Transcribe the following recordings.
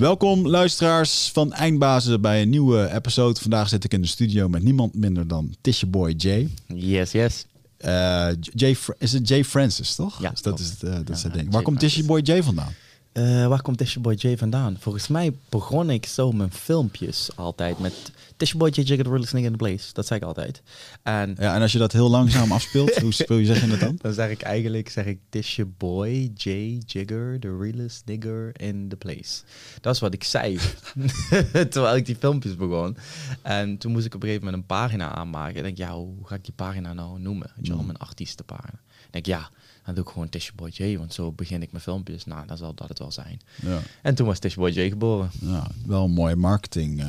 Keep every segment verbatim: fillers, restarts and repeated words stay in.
Welkom luisteraars van Eindbazen bij een nieuwe episode. Vandaag zit ik in de studio met niemand minder dan Tissue Boy J. Yes, yes. Uh, Jay, is het Jay Francis, toch? Ja, dus dat top. is het, uh, dat ja, is het ding. Waar Jay komt Tissue Boy J vandaan? Uh, waar komt Tissue Boy J vandaan? Volgens mij begon ik zo mijn filmpjes altijd met Tissue Boy J, J got the realest nigga in the place. Dat zeg ik altijd. En, ja, en als je dat heel langzaam afspeelt, hoe speel je, zeg je dat dan? Dan zeg ik eigenlijk, zeg ik Tissue Boy J, Jigger, the realest nigger in the place. Dat is wat ik zei, terwijl ik die filmpjes begon. En toen moest ik op een gegeven moment een pagina aanmaken. En denk ja, hoe ga ik die pagina nou noemen? Weet je wel, mijn artiestenpagina. Denk ja, dan doe ik gewoon Tissue Boy J, want zo begin ik mijn filmpjes. Nou, dan zal dat het wel zijn. Ja. En toen was Tissue Boy J geboren. Ja, wel een mooie marketing.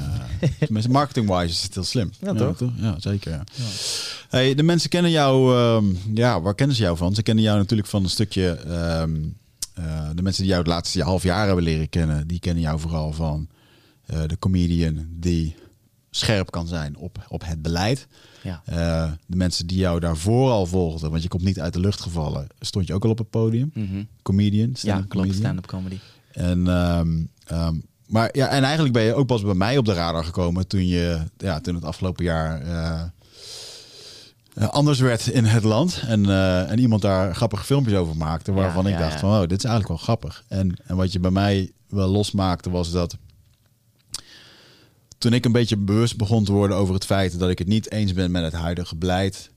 Uh, marketing-wise is het heel slim. Ja, ja toch? toch? Ja, zeker. Ja. Ja. Hey, de mensen kennen jou... Um, ja, waar kennen ze jou van? Ze kennen jou natuurlijk van een stukje... Um, uh, de mensen die jou het laatste half jaar hebben leren kennen... die kennen jou vooral van uh, de comedian die scherp kan zijn op, op het beleid... Ja. Uh, de mensen die jou daarvoor al volgden, want je komt niet uit de lucht gevallen, stond je ook al op het podium. Mm-hmm. Comedian. Ja, klopt, stand-up comedy. En, um, um, maar, ja, en eigenlijk ben je ook pas bij mij op de radar gekomen toen, je, ja, toen het afgelopen jaar uh, uh, anders werd in het land. En, uh, en iemand daar grappige filmpjes over maakte, waarvan ja, ik ja, dacht ja. van, oh, dit is eigenlijk wel grappig. En, en wat je bij mij wel losmaakte was dat... Toen ik een beetje bewust begon te worden over het feit dat ik het niet eens ben met het huidige beleid.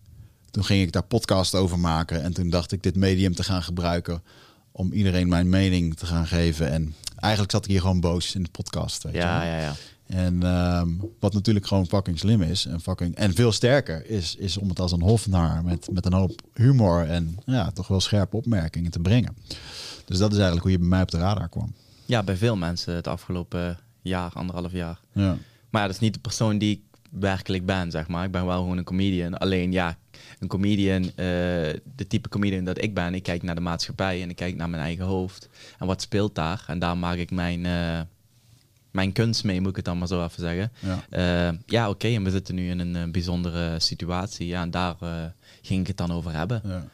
Toen ging ik daar podcast over maken. En toen dacht ik dit medium te gaan gebruiken om iedereen mijn mening te gaan geven. En eigenlijk zat ik hier gewoon boos in de podcast. Weet ja, je. ja, ja. En um, wat natuurlijk gewoon fucking slim is. En, fucking, en veel sterker is, is om het als een hofnaar met, met een hoop humor en ja, toch wel scherpe opmerkingen te brengen. Dus dat is eigenlijk hoe je bij mij op de radar kwam. Ja, bij veel mensen het afgelopen jaar, anderhalf jaar. Ja. Maar ja, dat is niet de persoon die ik werkelijk ben, zeg maar. Ik ben wel gewoon een comedian. Alleen ja, een comedian, uh, de type comedian dat ik ben, ik kijk naar de maatschappij en ik kijk naar mijn eigen hoofd. En wat speelt daar? En daar maak ik mijn, uh, mijn kunst mee, moet ik het dan maar zo even zeggen. Ja, uh, ja oké, okay, en we zitten nu in een uh, bijzondere situatie. Ja, en daar uh, ging ik het dan over hebben. Ja.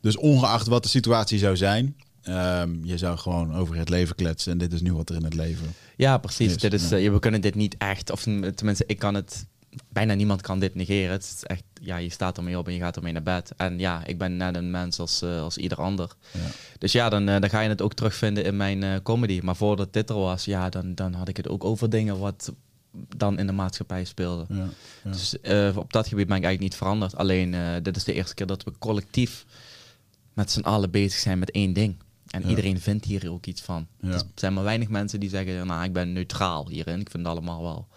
Dus ongeacht wat de situatie zou zijn... Um, je zou gewoon over het leven kletsen en dit is nu wat er in het leven. Ja, precies. Is. Dit is, ja. uh, we kunnen dit niet echt, of tenminste, ik kan het, bijna niemand kan dit negeren. Het is echt, ja, je staat ermee op en je gaat ermee naar bed. En ja, ik ben net een mens als, uh, als ieder ander. Ja. Dus ja, dan, uh, dan ga je het ook terugvinden in mijn uh, comedy. Maar voordat dit er was, ja, dan, dan had ik het ook over dingen wat dan in de maatschappij speelden. Ja. Ja. Dus uh, op dat gebied ben ik eigenlijk niet veranderd. Alleen, uh, dit is de eerste keer dat we collectief met z'n allen bezig zijn met één ding. En ja. iedereen vindt hier ook iets van. Ja. Dus er zijn maar weinig mensen die zeggen... nou, ik ben neutraal hierin. Ik vind het allemaal wel.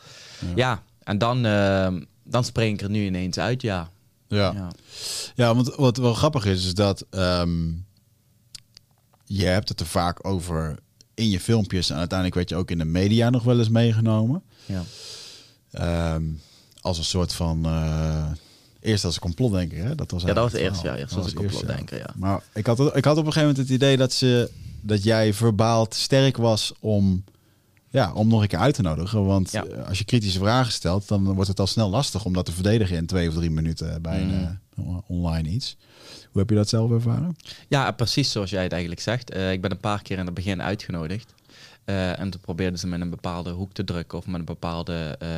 Ja, ja en dan, uh, dan spring ik er nu ineens uit, ja. Ja, ja. ja want wat wel grappig is, is dat... Um, je hebt het er vaak over in je filmpjes... en uiteindelijk werd je ook in de media nog wel eens meegenomen. Ja. Um, als een soort van... Uh, Eerst als een complotdenker, hè? Dat was ja, dat was het eerst, ja. Eerst als een complotdenker, ja. Maar ik had, ik had op een gegeven moment het idee dat, ze, dat jij verbaal sterk was om, ja, om nog een keer uit te nodigen. Want ja. als je kritische vragen stelt, dan wordt het al snel lastig om dat te verdedigen in twee of drie minuten bij mm. een uh, online iets. Hoe heb je dat zelf ervaren? Ja, precies zoals jij het eigenlijk zegt. Uh, ik ben een paar keer in het begin uitgenodigd. Uh, en toen probeerden ze me in een bepaalde hoek te drukken of met een bepaalde... Uh,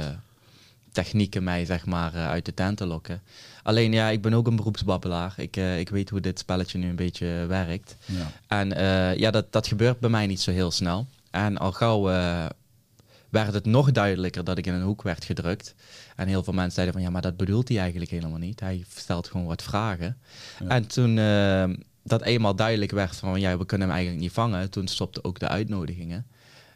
technieken mij, zeg maar, uit de tent te lokken. Alleen, ja, ik ben ook een beroepsbabbelaar. Ik, uh, ik weet hoe dit spelletje nu een beetje werkt. Ja. En uh, ja, dat, dat gebeurt bij mij niet zo heel snel. En al gauw uh, werd het nog duidelijker dat ik in een hoek werd gedrukt. En heel veel mensen zeiden van, ja, maar dat bedoelt hij eigenlijk helemaal niet. Hij stelt gewoon wat vragen. Ja. En toen uh, dat eenmaal duidelijk werd van, ja, we kunnen hem eigenlijk niet vangen. Toen stopten ook de uitnodigingen.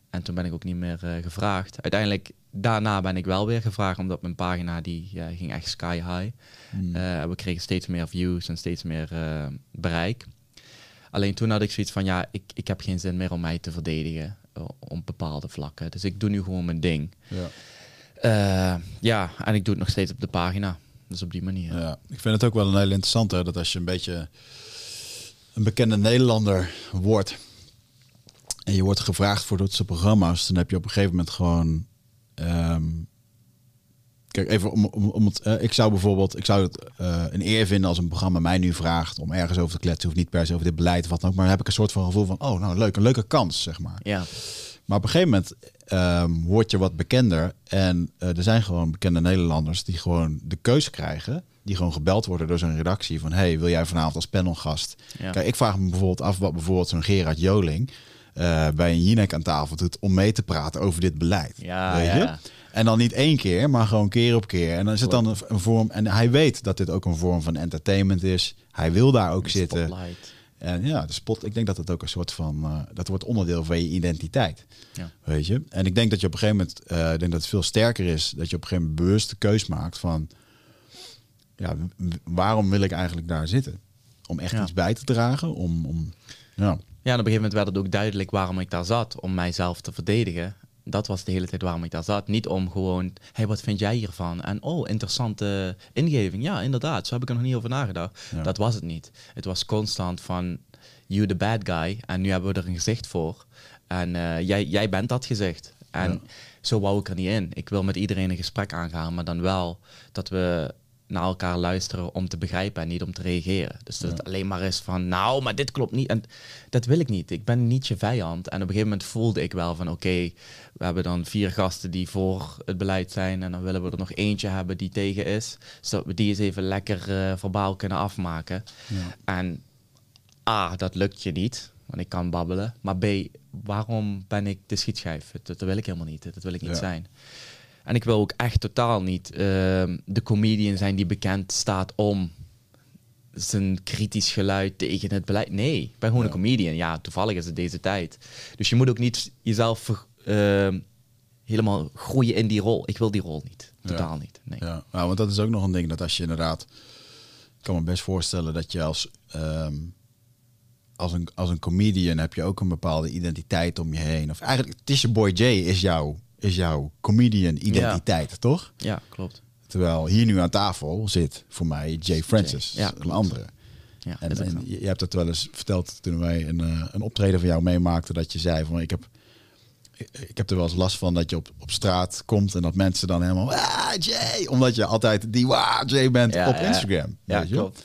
En toen ben ik ook niet meer uh, gevraagd. Uiteindelijk... Daarna ben ik wel weer gevraagd, omdat mijn pagina die ja, ging echt sky high. Mm. Uh, we kregen steeds meer views en steeds meer uh, bereik. Alleen toen had ik zoiets van, ja, ik, ik heb geen zin meer om mij te verdedigen uh, op bepaalde vlakken. Dus ik doe nu gewoon mijn ding. Ja. Uh, ja, en ik doe het nog steeds op de pagina. Dus op die manier. Ja, ik vind het ook wel een heel interessant, hè, dat als je een beetje een bekende Nederlander wordt en je wordt gevraagd voor dat soort programma's, dan heb je op een gegeven moment gewoon... Um, kijk, even om, om, om het. Uh, ik zou bijvoorbeeld. Ik zou het uh, een eer vinden als een programma mij nu vraagt om ergens over te kletsen. Hoeft niet per se over dit beleid of wat dan ook. Maar dan heb ik een soort van gevoel van. Oh, nou, leuk. Een leuke kans, zeg maar. Ja. Maar op een gegeven moment um, word je wat bekender. En uh, er zijn gewoon bekende Nederlanders die gewoon de keuze krijgen. Die gewoon gebeld worden door zo'n redactie van... hey, wil jij vanavond als panelgast? Ja. Kijk, ik vraag me bijvoorbeeld af wat bijvoorbeeld zo'n Gerard Joling... Uh, bij een Jinek aan tafel doet om mee te praten over dit beleid. Ja, weet je? Ja. En dan niet één keer, maar gewoon keer op keer. En dan is het dan een vorm... En hij weet dat dit ook een vorm van entertainment is. Hij wil daar ook zitten. Spotlight. En ja, de spot, ik denk dat het ook een soort van... Uh, dat wordt onderdeel van je identiteit. Ja. Weet je? En ik denk dat je op een gegeven moment... Uh, ik denk dat het veel sterker is dat je op een gegeven moment bewust de keus maakt van... ja, waarom wil ik eigenlijk daar zitten? Om echt ja. iets bij te dragen? Om, om, ja. ja, en op een gegeven moment werd het ook duidelijk waarom ik daar zat. Om mijzelf te verdedigen. Dat was de hele tijd waarom ik daar zat. Niet om gewoon, hé, hey, wat vind jij hiervan? En oh, interessante ingeving. Ja, inderdaad, zo heb ik er nog niet over nagedacht. Ja. Dat was het niet. Het was constant van, you the bad guy. En nu hebben we er een gezicht voor. En uh, jij, jij bent dat gezicht. En ja. zo wou ik er niet in. Ik wil met iedereen een gesprek aangaan. Maar dan wel dat we... naar elkaar luisteren om te begrijpen en niet om te reageren. Dus dat ja. het alleen maar is van... nou, maar dit klopt niet. En dat wil ik niet. Ik ben niet je vijand. En op een gegeven moment voelde ik wel van... oké, okay, we hebben dan vier gasten die voor het beleid zijn... en dan willen we er nog eentje hebben die tegen is... zodat we die eens even lekker uh, verbaal kunnen afmaken. Ja. En A, dat lukt je niet... want ik kan babbelen. Maar B, waarom ben ik de schietschijf? Dat, dat wil ik helemaal niet. Dat wil ik niet ja. zijn. En ik wil ook echt totaal niet uh, de comedian zijn die bekend staat om zijn kritisch geluid tegen het beleid. Nee, ik ben gewoon ja. een comedian. Ja, toevallig is het deze tijd. Dus je moet ook niet jezelf uh, helemaal groeien in die rol. Ik wil die rol niet. Totaal ja. niet. Nee. Ja. Nou, want dat is ook nog een ding dat als je inderdaad... Ik kan me best voorstellen dat je als, um, als, een, als een comedian heb je ook een bepaalde identiteit om je heen. Of eigenlijk, Tissue Boy J is jouw... is jouw comedian-identiteit, ja. toch? Ja, klopt. Terwijl hier nu aan tafel zit voor mij Jay Francis, Jay. Ja, een andere. Ja, en, en je hebt het wel eens verteld toen wij een, uh, een optreden van jou meemaakten... dat je zei van, ik heb, ik heb er wel eens last van dat je op, op straat komt... en dat mensen dan helemaal, ah, Jay! Omdat je altijd die ah, Jay bent ja, op ja. Instagram. Ja, weet je? Klopt.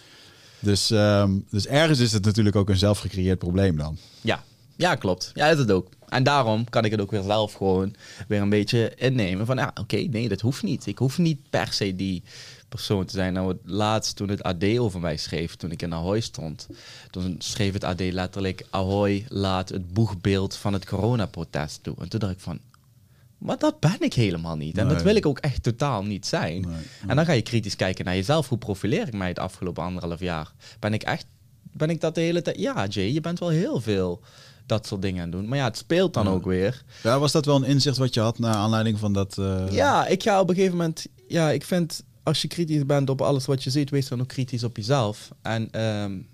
Dus, um, dus ergens is het natuurlijk ook een zelfgecreëerd probleem dan. Ja, ja klopt. Ja, dat is het ook. En daarom kan ik het ook weer zelf gewoon weer een beetje innemen. Van ja, oké, okay, nee, dat hoeft niet. Ik hoef niet per se die persoon te zijn. Nou, het laatst toen het A D over mij schreef, toen ik in Ahoy stond. Toen schreef het A D letterlijk, Ahoy laat het boegbeeld van het coronaprotest toe. En toen dacht ik van, maar dat ben ik helemaal niet. En nee. dat wil ik ook echt totaal niet zijn. Nee, nee. En dan ga je kritisch kijken naar jezelf. Hoe profileer ik mij het afgelopen anderhalf jaar? Ben ik echt, ben ik dat de hele tijd? Ja, Jay, je bent wel heel veel... dat soort dingen aan doen. Maar ja, het speelt dan ja. ook weer. Ja, was dat wel een inzicht wat je had naar aanleiding van dat... Uh... Ja, ik ga op een gegeven moment... Ja, ik vind, als je kritisch bent op alles wat je ziet... wees dan ook kritisch op jezelf. En um,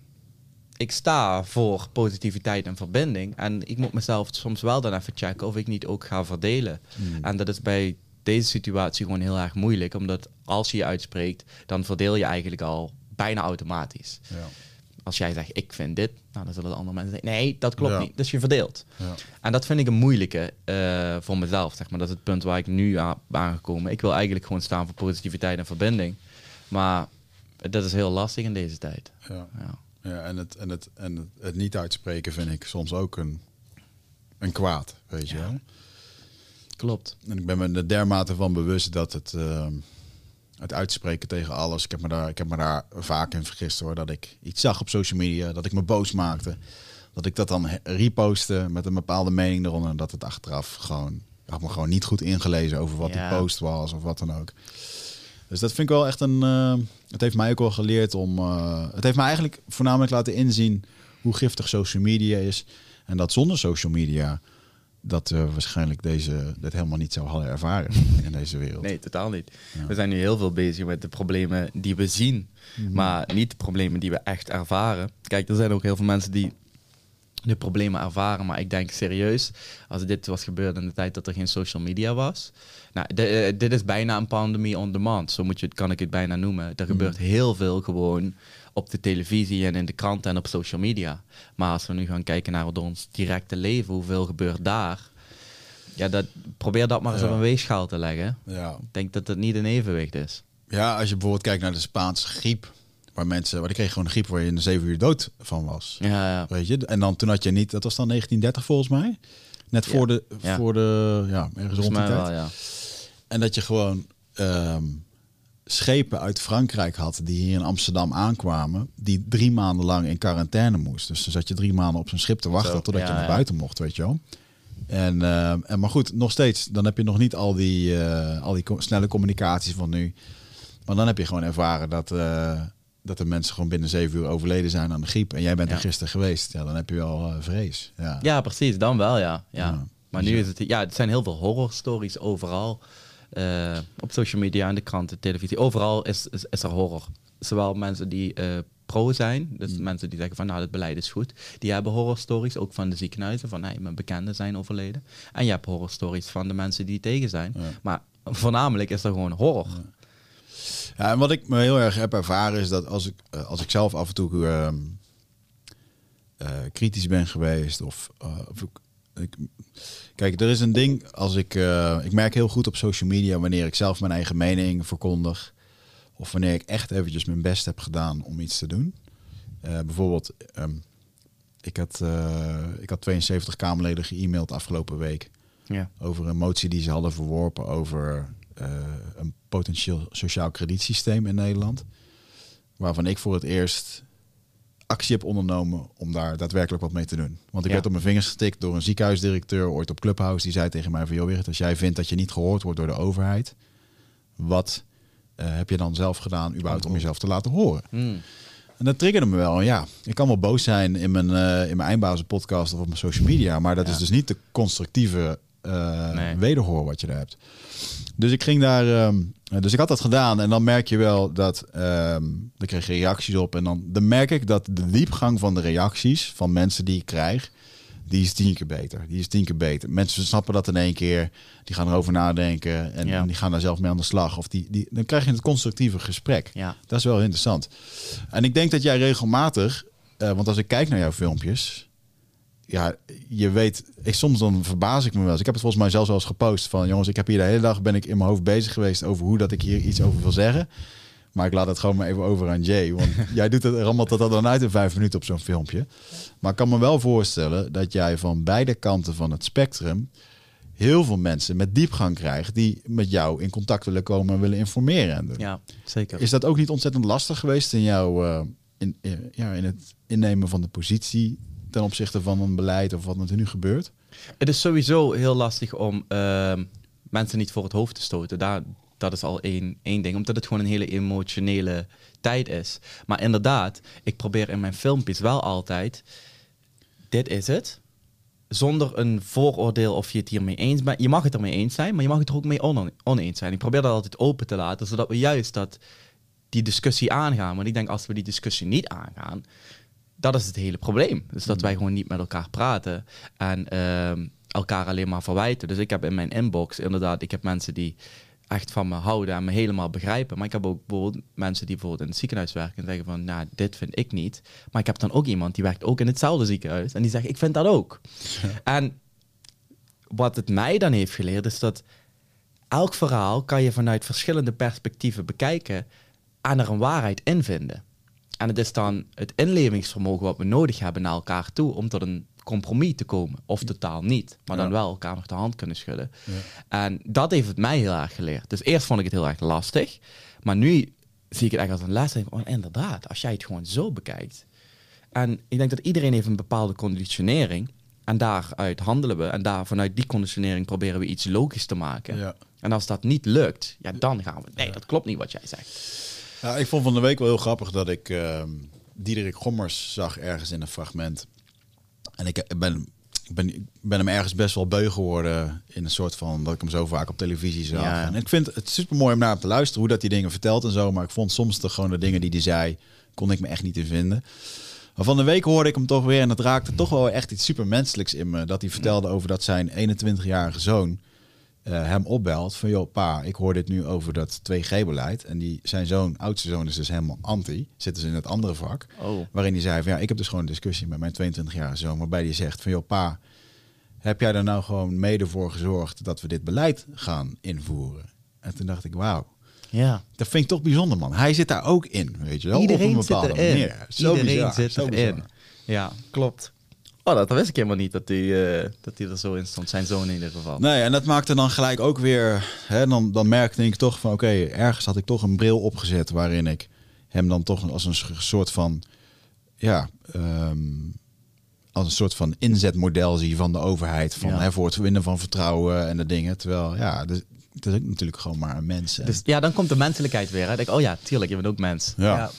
ik sta voor positiviteit en verbinding. En ik moet mezelf soms wel dan even checken... of ik niet ook ga verdelen. Hmm. En dat is bij deze situatie gewoon heel erg moeilijk. Omdat als je je uitspreekt... dan verdeel je eigenlijk al bijna automatisch. Ja. Als jij zegt, ik vind dit, nou, dan zullen de andere mensen zeggen... nee, dat klopt ja. niet. Dus je verdeelt. Ja. En dat vind ik een moeilijke uh, voor mezelf, zeg maar. Dat is het punt waar ik nu aan aangekomen. Ik wil eigenlijk gewoon staan voor positiviteit en verbinding. Maar dat is heel lastig in deze tijd. Ja, ja. ja en, het, en, het, en het, het niet uitspreken vind ik soms ook een, een kwaad, weet je ja. wel. Klopt. En ik ben me er dermate van bewust dat het, uh, het uitspreken tegen alles... Ik heb, me daar, ik heb me daar vaak in vergist hoor. Dat ik iets zag op social media, dat ik me boos maakte. Dat ik dat dan repostte met een bepaalde mening eronder. En dat het achteraf gewoon... Ik had me gewoon niet goed ingelezen over wat ja. die post was of wat dan ook. Dus dat vind ik wel echt een... Uh, het heeft mij ook wel geleerd om... Uh, het heeft mij eigenlijk voornamelijk laten inzien hoe giftig social media is. En dat zonder social media... dat we waarschijnlijk deze, dit helemaal niet zou hadden ervaren in deze wereld. Nee, totaal niet. Ja. We zijn nu heel veel bezig met de problemen die we zien, mm-hmm. maar niet de problemen die we echt ervaren. Kijk, er zijn ook heel veel mensen die de problemen ervaren, maar ik denk serieus, als dit was gebeurd in de tijd dat er geen social media was, nou, de, dit is bijna een pandemie on demand, zo moet je, kan ik het bijna noemen. Er gebeurt mm-hmm. heel veel gewoon op de televisie en in de kranten en op social media. Maar als we nu gaan kijken naar ons directe leven, hoeveel gebeurt daar? Ja, dat, probeer dat maar eens ja. op een weegschaal te leggen. Ja. Ik denk dat dat niet in evenwicht is. Ja, als je bijvoorbeeld kijkt naar de Spaanse griep, waar mensen, waar ik kreeg gewoon een griep waar je in de zeven uur dood van was. Ja, ja. Weet je? En dan toen had je niet, dat was dan negentien dertig volgens mij. Net voor ja. de, ja. voor de, ja, ergens rond die tijd. Wel, ja. En dat je gewoon um, schepen uit Frankrijk had die hier in Amsterdam aankwamen, die drie maanden lang in quarantaine moesten. Dus dan zat je drie maanden op zo'n schip te wachten, zo, totdat ja, je naar ja. buiten mocht, weet je wel. En, uh, en maar goed, nog steeds, dan heb je nog niet al die, uh, al die co- snelle communicatie van nu. Maar dan heb je gewoon ervaren dat, uh, dat de mensen gewoon binnen zeven uur overleden zijn aan de griep. En jij bent ja. er gisteren geweest. Ja, dan heb je wel uh, vrees. Ja. ja, precies. Dan wel, ja. ja. ja. Maar nu is het... Ja, het zijn heel veel horrorstories overal. Uh, op social media, in de kranten, televisie. Overal is, is, is er horror. Zowel mensen die uh, pro zijn, dus mm. mensen die zeggen van nou, dit beleid is goed. Die hebben horrorstories, ook van de ziekenhuizen, van hey, mijn bekenden zijn overleden. En je hebt horrorstories van de mensen die tegen zijn. Ja. Maar voornamelijk is er gewoon horror. Ja. Ja, en wat ik me heel erg heb ervaren is dat als ik, als ik zelf af en toe uh, uh, kritisch ben geweest of... Uh, of ik, ik, kijk, er is een ding als ik... Uh, ik merk heel goed op social media wanneer ik zelf mijn eigen mening verkondig. Of wanneer ik echt eventjes mijn best heb gedaan om iets te doen. Uh, bijvoorbeeld, um, ik, had, uh, ik had tweeënzeventig Kamerleden ge-mailed afgelopen week. Ja. Over een motie die ze hadden verworpen over... Uh, een potentieel sociaal kredietsysteem in Nederland, waarvan ik voor het eerst actie heb ondernomen om daar daadwerkelijk wat mee te doen. Want ik ja. werd op mijn vingers getikt door een ziekenhuisdirecteur ooit op Clubhouse, die zei tegen mij van joh, Wigert, als jij vindt dat je niet gehoord wordt door de overheid, wat uh, heb je dan zelf gedaan überhaupt om jezelf te laten horen? Mm. En dat triggerde me wel. En ja, ik kan wel boos zijn in mijn, uh, in mijn Eindbazen podcast of op mijn social media, maar dat ja. is dus niet de constructieve Uh, nee. wederhoor wat je daar hebt. Dus ik ging daar, um, dus ik had dat gedaan en dan merk je wel dat um, dan kreeg je reacties op en dan, dan merk ik dat de diepgang van de reacties van mensen die ik krijg, die is tien keer beter. Die is tien keer beter. Mensen snappen dat in één keer, die gaan erover nadenken en, ja. en die gaan daar zelf mee aan de slag. Of die, die, dan krijg je het constructieve gesprek. Ja. Dat is wel interessant. En ik denk dat jij regelmatig, uh, want als ik kijk naar jouw filmpjes. Ja, je weet, ik, soms dan verbaas ik me wel eens. Ik heb het volgens mij zelfs wel eens gepost van... jongens, ik heb hier de hele dag ben ik in mijn hoofd bezig geweest... over hoe dat ik hier iets over wil zeggen. Maar ik laat het gewoon maar even over aan Jay. Want jij doet het er allemaal tot dan uit in vijf minuten op zo'n filmpje. Maar ik kan me wel voorstellen dat jij van beide kanten van het spectrum... heel veel mensen met diepgang krijgt... die met jou in contact willen komen en willen informeren. En doen. Ja, zeker. Is dat ook niet ontzettend lastig geweest in jouw... Uh, in, in, ja, in het innemen van de positie... ten opzichte van een beleid of wat er nu gebeurt? Het is sowieso heel lastig om uh, mensen niet voor het hoofd te stoten. Daar, dat is al één, één ding, omdat het gewoon een hele emotionele tijd is. Maar inderdaad, ik probeer in mijn filmpjes wel altijd... dit is het, zonder een vooroordeel of je het hiermee eens bent. Je mag het ermee eens zijn, maar je mag het er ook mee one- oneens zijn. Ik probeer dat altijd open te laten, zodat we juist dat, die discussie aangaan. Want ik denk, als we die discussie niet aangaan... dat is het hele probleem. Dus dat wij gewoon niet met elkaar praten en uh, elkaar alleen maar verwijten. Dus ik heb in mijn inbox inderdaad, ik heb mensen die echt van me houden en me helemaal begrijpen. Maar ik heb ook bijvoorbeeld mensen die bijvoorbeeld in het ziekenhuis werken en zeggen van, nou, dit vind ik niet. Maar ik heb dan ook iemand die werkt ook in hetzelfde ziekenhuis en die zegt, ik vind dat ook. Ja. En wat het mij dan heeft geleerd is dat elk verhaal kan je vanuit verschillende perspectieven bekijken en er een waarheid in vinden. En het is dan het inlevingsvermogen wat we nodig hebben naar elkaar toe... om tot een compromis te komen. Of totaal niet. Maar ja. dan wel elkaar nog de hand kunnen schudden. Ja. En dat heeft het mij heel erg geleerd. Dus eerst vond ik het heel erg lastig. Maar nu zie ik het echt als een les. En oh, inderdaad, als jij het gewoon zo bekijkt. En ik denk dat iedereen heeft een bepaalde conditionering. En daaruit handelen we. En daar, vanuit die conditionering proberen we iets logisch te maken. Ja. En als dat niet lukt, ja, dan gaan we... Nee, ja. dat klopt niet wat jij zegt. Ja, ik vond van de week wel heel grappig dat ik uh, Diederik Gommers zag ergens in een fragment. En ik ben, ik, ben, ik ben hem ergens best wel beu geworden in een soort van dat ik hem zo vaak op televisie zag. Ja. En ik vind het super mooi om naar hem te luisteren hoe dat die dingen vertelt en zo. Maar ik vond soms de, gewoon de dingen die hij zei, kon ik me echt niet in vinden. Maar van de week hoorde ik hem toch weer en het raakte toch wel echt iets supermenselijks in me. Dat hij vertelde over dat zijn eenentwintigjarige zoon... Uh, hem opbelt van, joh, pa, ik hoor dit nu over dat twee G-beleid. En die, zijn zoon, oudste zoon, is dus helemaal anti. Zitten ze in het andere vak. Oh. Waarin hij zei van, ja, ik heb dus gewoon een discussie met mijn tweeëntwintigjarige zoon. Waarbij hij zegt van, joh, pa, heb jij er nou gewoon mede voor gezorgd dat we dit beleid gaan invoeren? En toen dacht ik, wauw. Ja. Dat vind ik toch bijzonder, man. Hij zit daar ook in, weet je wel. Iedereen op een bepaalde zit erin. Manier. Zo Iedereen bizar, zit zo erin. Bizar. Ja, klopt. Oh, dat wist ik helemaal niet, dat hij uh, dat er zo in stond. Zijn zoon in ieder geval. Nee, en dat maakte dan gelijk ook weer... Hè, dan, dan merkte ik toch van... Oké, okay, ergens had ik toch een bril opgezet... waarin ik hem dan toch als een soort van... Ja, um, als een soort van inzetmodel zie van de overheid. Van, ja. hè, voor het winnen van vertrouwen en dat dingen. Terwijl, ja, dus, het is ook natuurlijk gewoon maar een mens. Dus, ja, dan komt de menselijkheid weer. Hè. Dan denk ik, oh ja, tuurlijk, je bent ook mens. Ja. Ja, dat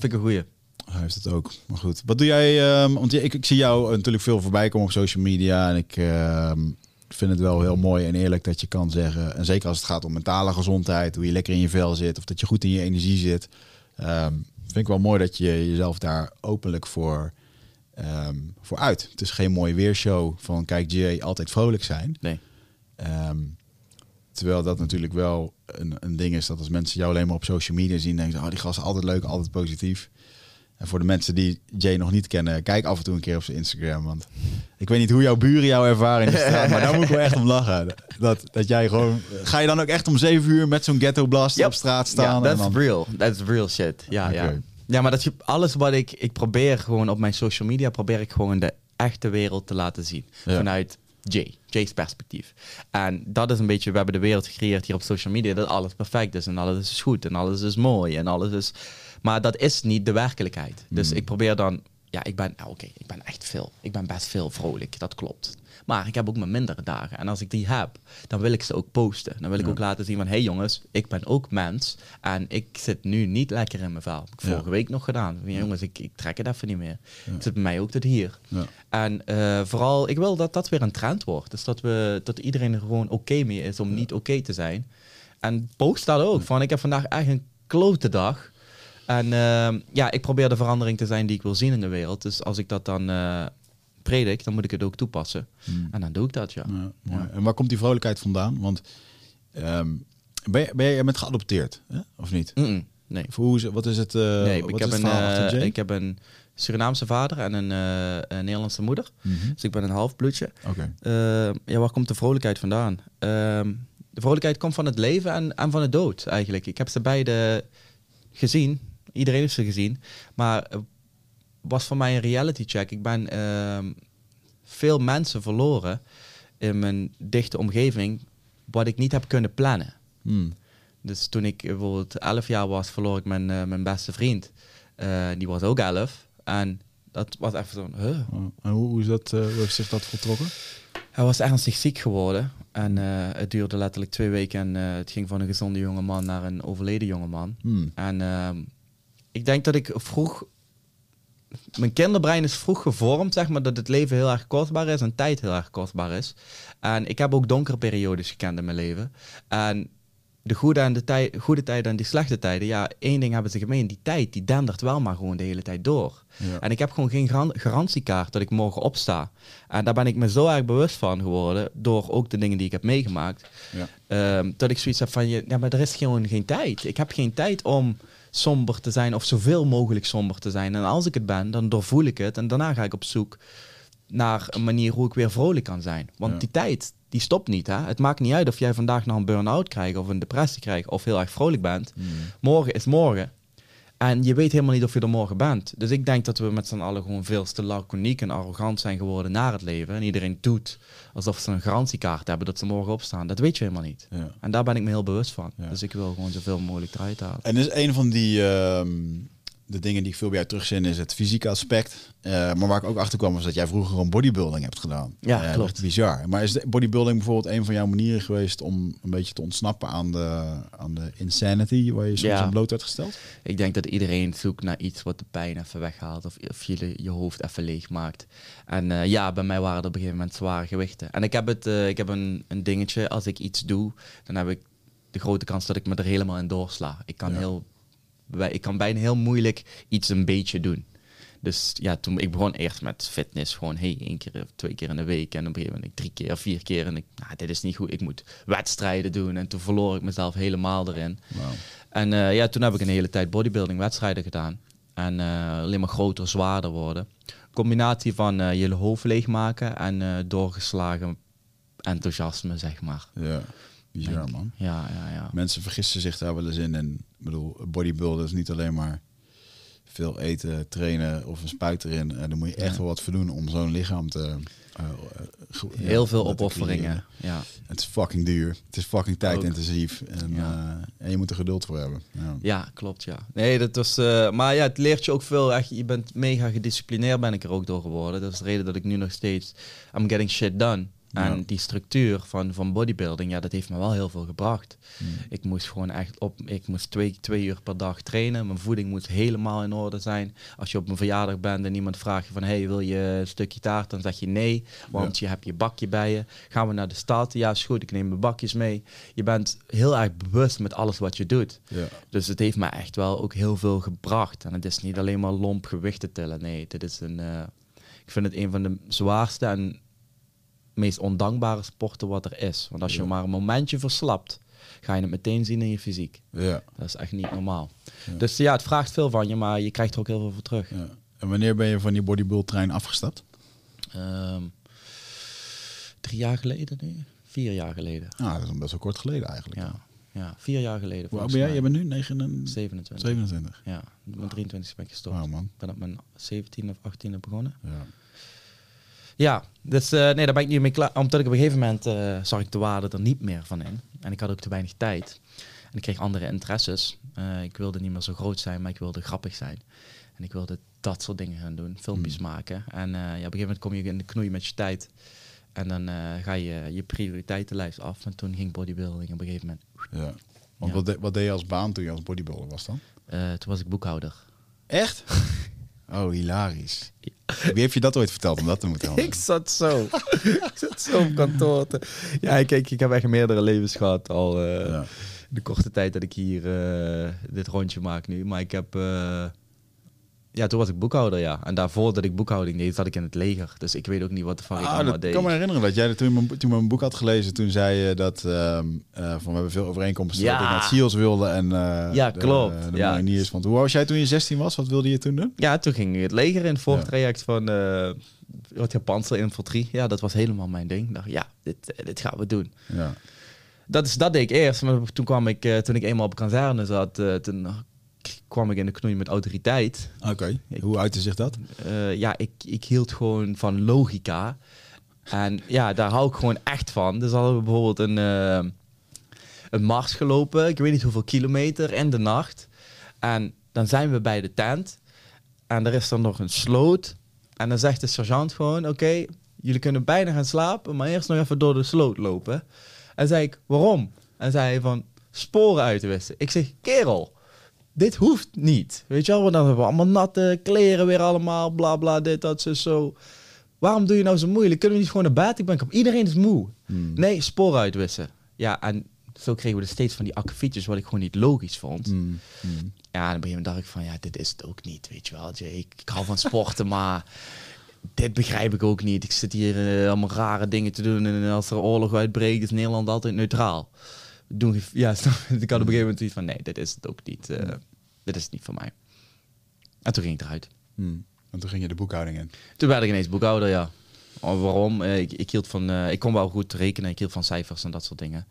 vind ik een goeie. Hij heeft het ook. Maar goed. Wat doe jij? Um, want ik, ik zie jou natuurlijk veel voorbij komen op social media. En ik um, vind het wel heel mooi en eerlijk dat je kan zeggen. En zeker als het gaat om mentale gezondheid. Hoe je lekker in je vel zit. Of dat je goed in je energie zit. Um, vind ik wel mooi dat je jezelf daar openlijk voor, um, voor uit. Het is geen mooie weershow van kijk Jay, altijd vrolijk zijn. Nee. Um, terwijl dat natuurlijk wel een, een ding is. Dat als mensen jou alleen maar op social media zien. Denken ze, oh, die gast is altijd leuk, altijd positief. En voor de mensen die Jay nog niet kennen, kijk af en toe een keer op zijn Instagram. Want ik weet niet hoe jouw buren jou ervaren in de straat, maar daar moet ik wel echt om lachen. Dat, dat jij gewoon... Ga je dan ook echt om zeven uur met zo'n ghetto blast yep. op straat staan? Ja, yeah, that's dan... real. That's real shit. Ja, okay. ja. ja maar dat je, alles wat ik... Ik probeer gewoon op mijn social media, probeer ik gewoon de echte wereld te laten zien. Ja. Vanuit Jay. Jay's perspectief. En dat is een beetje... We hebben de wereld gecreëerd hier op social media, dat alles perfect is en alles is goed en alles is mooi en alles is... Maar dat is niet de werkelijkheid. Dus mm. ik probeer dan... Ja, ik ben... Oké, okay, ik ben echt veel. Ik ben best veel vrolijk, dat klopt. Maar ik heb ook mijn mindere dagen. En als ik die heb, dan wil ik ze ook posten. Dan wil ik ja. ook laten zien van... Hé hey jongens, ik ben ook mens. En ik zit nu niet lekker in mijn vel. Heb ik vorige ja. week nog gedaan. Ja, jongens, ik, ik trek het even niet meer. Ja. Het zit bij mij ook tot hier. Ja. En uh, vooral, ik wil dat dat weer een trend wordt. Dus dat, we, dat iedereen er gewoon oké okay mee is om ja. niet oké okay te zijn. En post dat ook. Ja. Van, ik heb vandaag echt een klote dag... En uh, ja, ik probeer de verandering te zijn die ik wil zien in de wereld. Dus als ik dat dan uh, predik, dan moet ik het ook toepassen. Mm. En dan doe ik dat, ja. ja, ja. En waar komt die vrolijkheid vandaan? Want um, ben, je, ben jij met geadopteerd, hè? Of niet? Mm-mm, nee. Of hoe, wat is het, uh, nee, wat ik, is heb het een, uh, ik heb een Surinaamse vader en een, uh, een Nederlandse moeder. Mm-hmm. Dus ik ben een halfbloedje. Okay. Uh, ja, waar komt de vrolijkheid vandaan? Um, de vrolijkheid komt van het leven en, en van de dood, eigenlijk. Ik heb ze beide gezien... Iedereen heeft ze gezien. Maar het was voor mij een reality check. Ik ben uh, veel mensen verloren in mijn dichte omgeving... wat ik niet heb kunnen plannen. Hmm. Dus toen ik bijvoorbeeld elf jaar was... verloor ik mijn, uh, mijn beste vriend. Uh, die was ook elf. En dat was even zo'n... Huh? En hoe, hoe, is dat, uh, hoe heeft zich dat voltrokken? Hij was ernstig ziek geworden. En uh, het duurde letterlijk twee weken. En uh, het ging van een gezonde jonge man naar een overleden jonge man. Hmm. En... Uh, Ik denk dat ik vroeg... Mijn kinderbrein is vroeg gevormd, zeg maar, dat het leven heel erg kostbaar is en tijd heel erg kostbaar is. En ik heb ook donkere periodes gekend in mijn leven. En de goede, en de tij, goede tijden en die slechte tijden, ja, één ding hebben ze gemeen. Die tijd, die dendert wel maar gewoon de hele tijd door. Ja. En ik heb gewoon geen garan- garantiekaart dat ik morgen opsta. En daar ben ik me zo erg bewust van geworden, door ook de dingen die ik heb meegemaakt. Ja. Um, dat ik zoiets heb van, ja, maar er is gewoon geen tijd. Ik heb geen tijd om... somber te zijn of zoveel mogelijk somber te zijn. En als ik het ben, dan doorvoel ik het. En daarna ga ik op zoek naar een manier hoe ik weer vrolijk kan zijn. Want ja. die tijd, die stopt niet. Hè? Het maakt niet uit of jij vandaag nog een burn-out krijgt... of een depressie krijgt of heel erg vrolijk bent. Mm. Morgen is morgen. En je weet helemaal niet of je er morgen bent. Dus ik denk dat we met z'n allen gewoon veel te laconiek en arrogant zijn geworden naar het leven. En iedereen doet alsof ze een garantiekaart hebben dat ze morgen opstaan. Dat weet je helemaal niet. Ja. En daar ben ik me heel bewust van. Ja. Dus ik wil gewoon zoveel mogelijk eruit halen. En is een van die uh, de dingen die ik veel bij jou terugzien is het fysieke aspect. Uh, maar waar ik ook achter kwam was dat jij vroeger gewoon bodybuilding hebt gedaan. Ja, uh, klopt. Echt bizar. Maar is bodybuilding bijvoorbeeld een van jouw manieren geweest om een beetje te ontsnappen aan de, aan de insanity waar je soms ja. aan bloot werd gesteld? Ik denk dat iedereen zoekt naar iets wat de pijn even weghaalt of, of je je hoofd even leeg maakt. En uh, ja, bij mij waren er op een gegeven moment zware gewichten. En ik heb, het, uh, ik heb een, een dingetje, als ik iets doe, dan heb ik de grote kans dat ik me er helemaal in doorsla. Ik kan, ja. heel, ik kan bijna heel moeilijk iets een beetje doen. Dus ja, toen ik begon eerst met fitness, gewoon hey, één keer of twee keer in de week. En op een gegeven moment drie keer, vier keer. En ik, nou, dit is niet goed, ik moet wedstrijden doen. En toen verloor ik mezelf helemaal erin. Wow. En uh, ja, toen heb ik een hele tijd bodybuilding wedstrijden gedaan. En uh, alleen maar groter, zwaarder worden. Combinatie van uh, je hoofd leegmaken en uh, doorgeslagen enthousiasme, zeg maar. Ja. Bizar, man. Ja, ja, ja. Mensen vergissen zich daar wel eens in. En ik bedoel, bodybuilden is niet alleen maar... veel eten, trainen of een spuit erin. Uh, dan moet je echt ja. wel wat voor doen om zo'n lichaam te... Uh, ge- Heel ja, veel opofferingen. Ja. Het is fucking duur. Het is fucking tijdintensief. En, ja. uh, en je moet er geduld voor hebben. Ja, ja klopt. Ja. Nee, dat was, uh, maar ja, het leert je ook veel. Echt, je bent mega gedisciplineerd, ben ik er ook door geworden. Dat is de reden dat ik nu nog steeds... I'm getting shit done. Ja. En die structuur van, van bodybuilding, ja, dat heeft me wel heel veel gebracht. Mm. Ik moest gewoon echt op, ik moest twee, twee uur per dag trainen. Mijn voeding moest helemaal in orde zijn. Als je op mijn verjaardag bent en iemand vraagt je van, hey, wil je een stukje taart? Dan zeg je nee, want ja. je hebt je bakje bij je. Gaan we naar de stad? Ja, is goed, ik neem mijn bakjes mee. Je bent heel erg bewust met alles wat je doet. Ja. Dus het heeft me echt wel ook heel veel gebracht. En het is niet alleen maar lomp gewichten tillen. Nee, dit is een, uh, ik vind het een van de zwaarste en meest ondankbare sporten wat er is. Want als je ja. maar een momentje verslapt, ga je het meteen zien in je fysiek. Ja. Dat is echt niet normaal. Ja. Dus ja, het vraagt veel van je, maar je krijgt er ook heel veel voor terug. Ja. En wanneer ben je van die bodybuild-trein afgestapt? Um, drie jaar geleden nu? Vier jaar geleden. Ah, dat is best wel kort geleden eigenlijk. Ja, ja vier jaar geleden. Hoe oud ben jij? Jij bent nu negen... zevenentwintig. zevenentwintig. Ja, met wow. drieëntwintig ben ik gestopt. Wow, man. Ik ben op mijn zeventiende of achttiende begonnen. Ja. Ja, dus uh, nee, daar ben ik niet mee klaar. Omdat ik op een gegeven moment uh, zag ik de waarde er niet meer van in. En ik had ook te weinig tijd. En ik kreeg andere interesses. Uh, ik wilde niet meer zo groot zijn, maar ik wilde grappig zijn. En ik wilde dat soort dingen gaan doen. Filmpjes hmm. maken. En uh, ja, op een gegeven moment kom je in de knoei met je tijd. En dan uh, ga je je prioriteitenlijst af. En toen ging bodybuilding op een gegeven moment. Ja. Want ja. Wat, de, wat deed je als baan toen je als bodybuilder was dan? Uh, toen was ik boekhouder. Echt? Oh, hilarisch. Wie heeft je dat ooit verteld om dat te moeten houden? Ik zat zo. ik zat zo op kantoor. Te... Ja, kijk, ik heb echt meerdere levens gehad al uh, ja. de korte tijd dat ik hier uh, dit rondje maak nu. Maar ik heb... Uh... Ja, toen was ik boekhouder, ja. En daarvoor dat ik boekhouding deed, zat ik in het leger. Dus ik weet ook niet wat de fuck ik allemaal deed. Ik kan me herinneren dat jij toen mijn, toen mijn boek had gelezen, toen zei je dat uh, uh, van we hebben veel overeenkomsten ja. dat ik naar het SEALS wilde en uh, ja, klopt. de, uh, de ja. mariniers. Want hoe was jij toen je zestien was? Wat wilde je toen doen? Ja, toen ging ik het leger in voor het ja. traject van uh, wat Japanse infanterie. Ja, dat was helemaal mijn ding. Ik dacht, ja, dit, dit gaan we doen. Ja. Dat, is, dat deed ik eerst. Maar toen kwam ik, uh, toen ik eenmaal op kazerne zat, uh, toen... kwam ik in de knoei met autoriteit. Oké, okay. Hoe uitte zich dat? Uh, ja, ik, ik hield gewoon van logica. En ja, daar hou ik gewoon echt van. Dus hadden we bijvoorbeeld een, uh, een mars gelopen. Ik weet niet hoeveel kilometer in de nacht. En dan zijn we bij de tent. En er is dan nog een sloot. En dan zegt de sergeant gewoon... Oké, okay, jullie kunnen bijna gaan slapen... maar eerst nog even door de sloot lopen. En zei ik, waarom? En zei hij van, sporen uitwissen. Ik zeg, kerel... Dit hoeft niet. Weet je wel, want dan hebben we allemaal natte kleren weer allemaal. Bla bla, dit, dat, zo, zo. Waarom doe je nou zo moeilijk? Kunnen we niet gewoon naar bed? Ik ben op. Iedereen is moe. Hmm. Nee, sporen uitwissen. Ja, en zo kregen we er steeds van die akkefietjes, wat ik gewoon niet logisch vond. Hmm. Hmm. Ja, en op een gegeven moment dacht ik van, ja, dit is het ook niet. Weet je wel, Jay, ik, ik hou van sporten, maar dit begrijp ik ook niet. Ik zit hier uh, allemaal rare dingen te doen. En als er oorlog uitbreekt, is Nederland altijd neutraal. Doen, ja, ik had op een gegeven moment iets van nee, dit is het ook niet. Uh, mm. Dit is het niet voor mij. En toen ging ik eruit. Mm. En toen ging je de boekhouding in? Toen werd ik ineens boekhouder, ja. Oh, waarom? Uh, ik, ik hield van, uh, ik kon wel goed rekenen, ik hield van cijfers en dat soort dingen.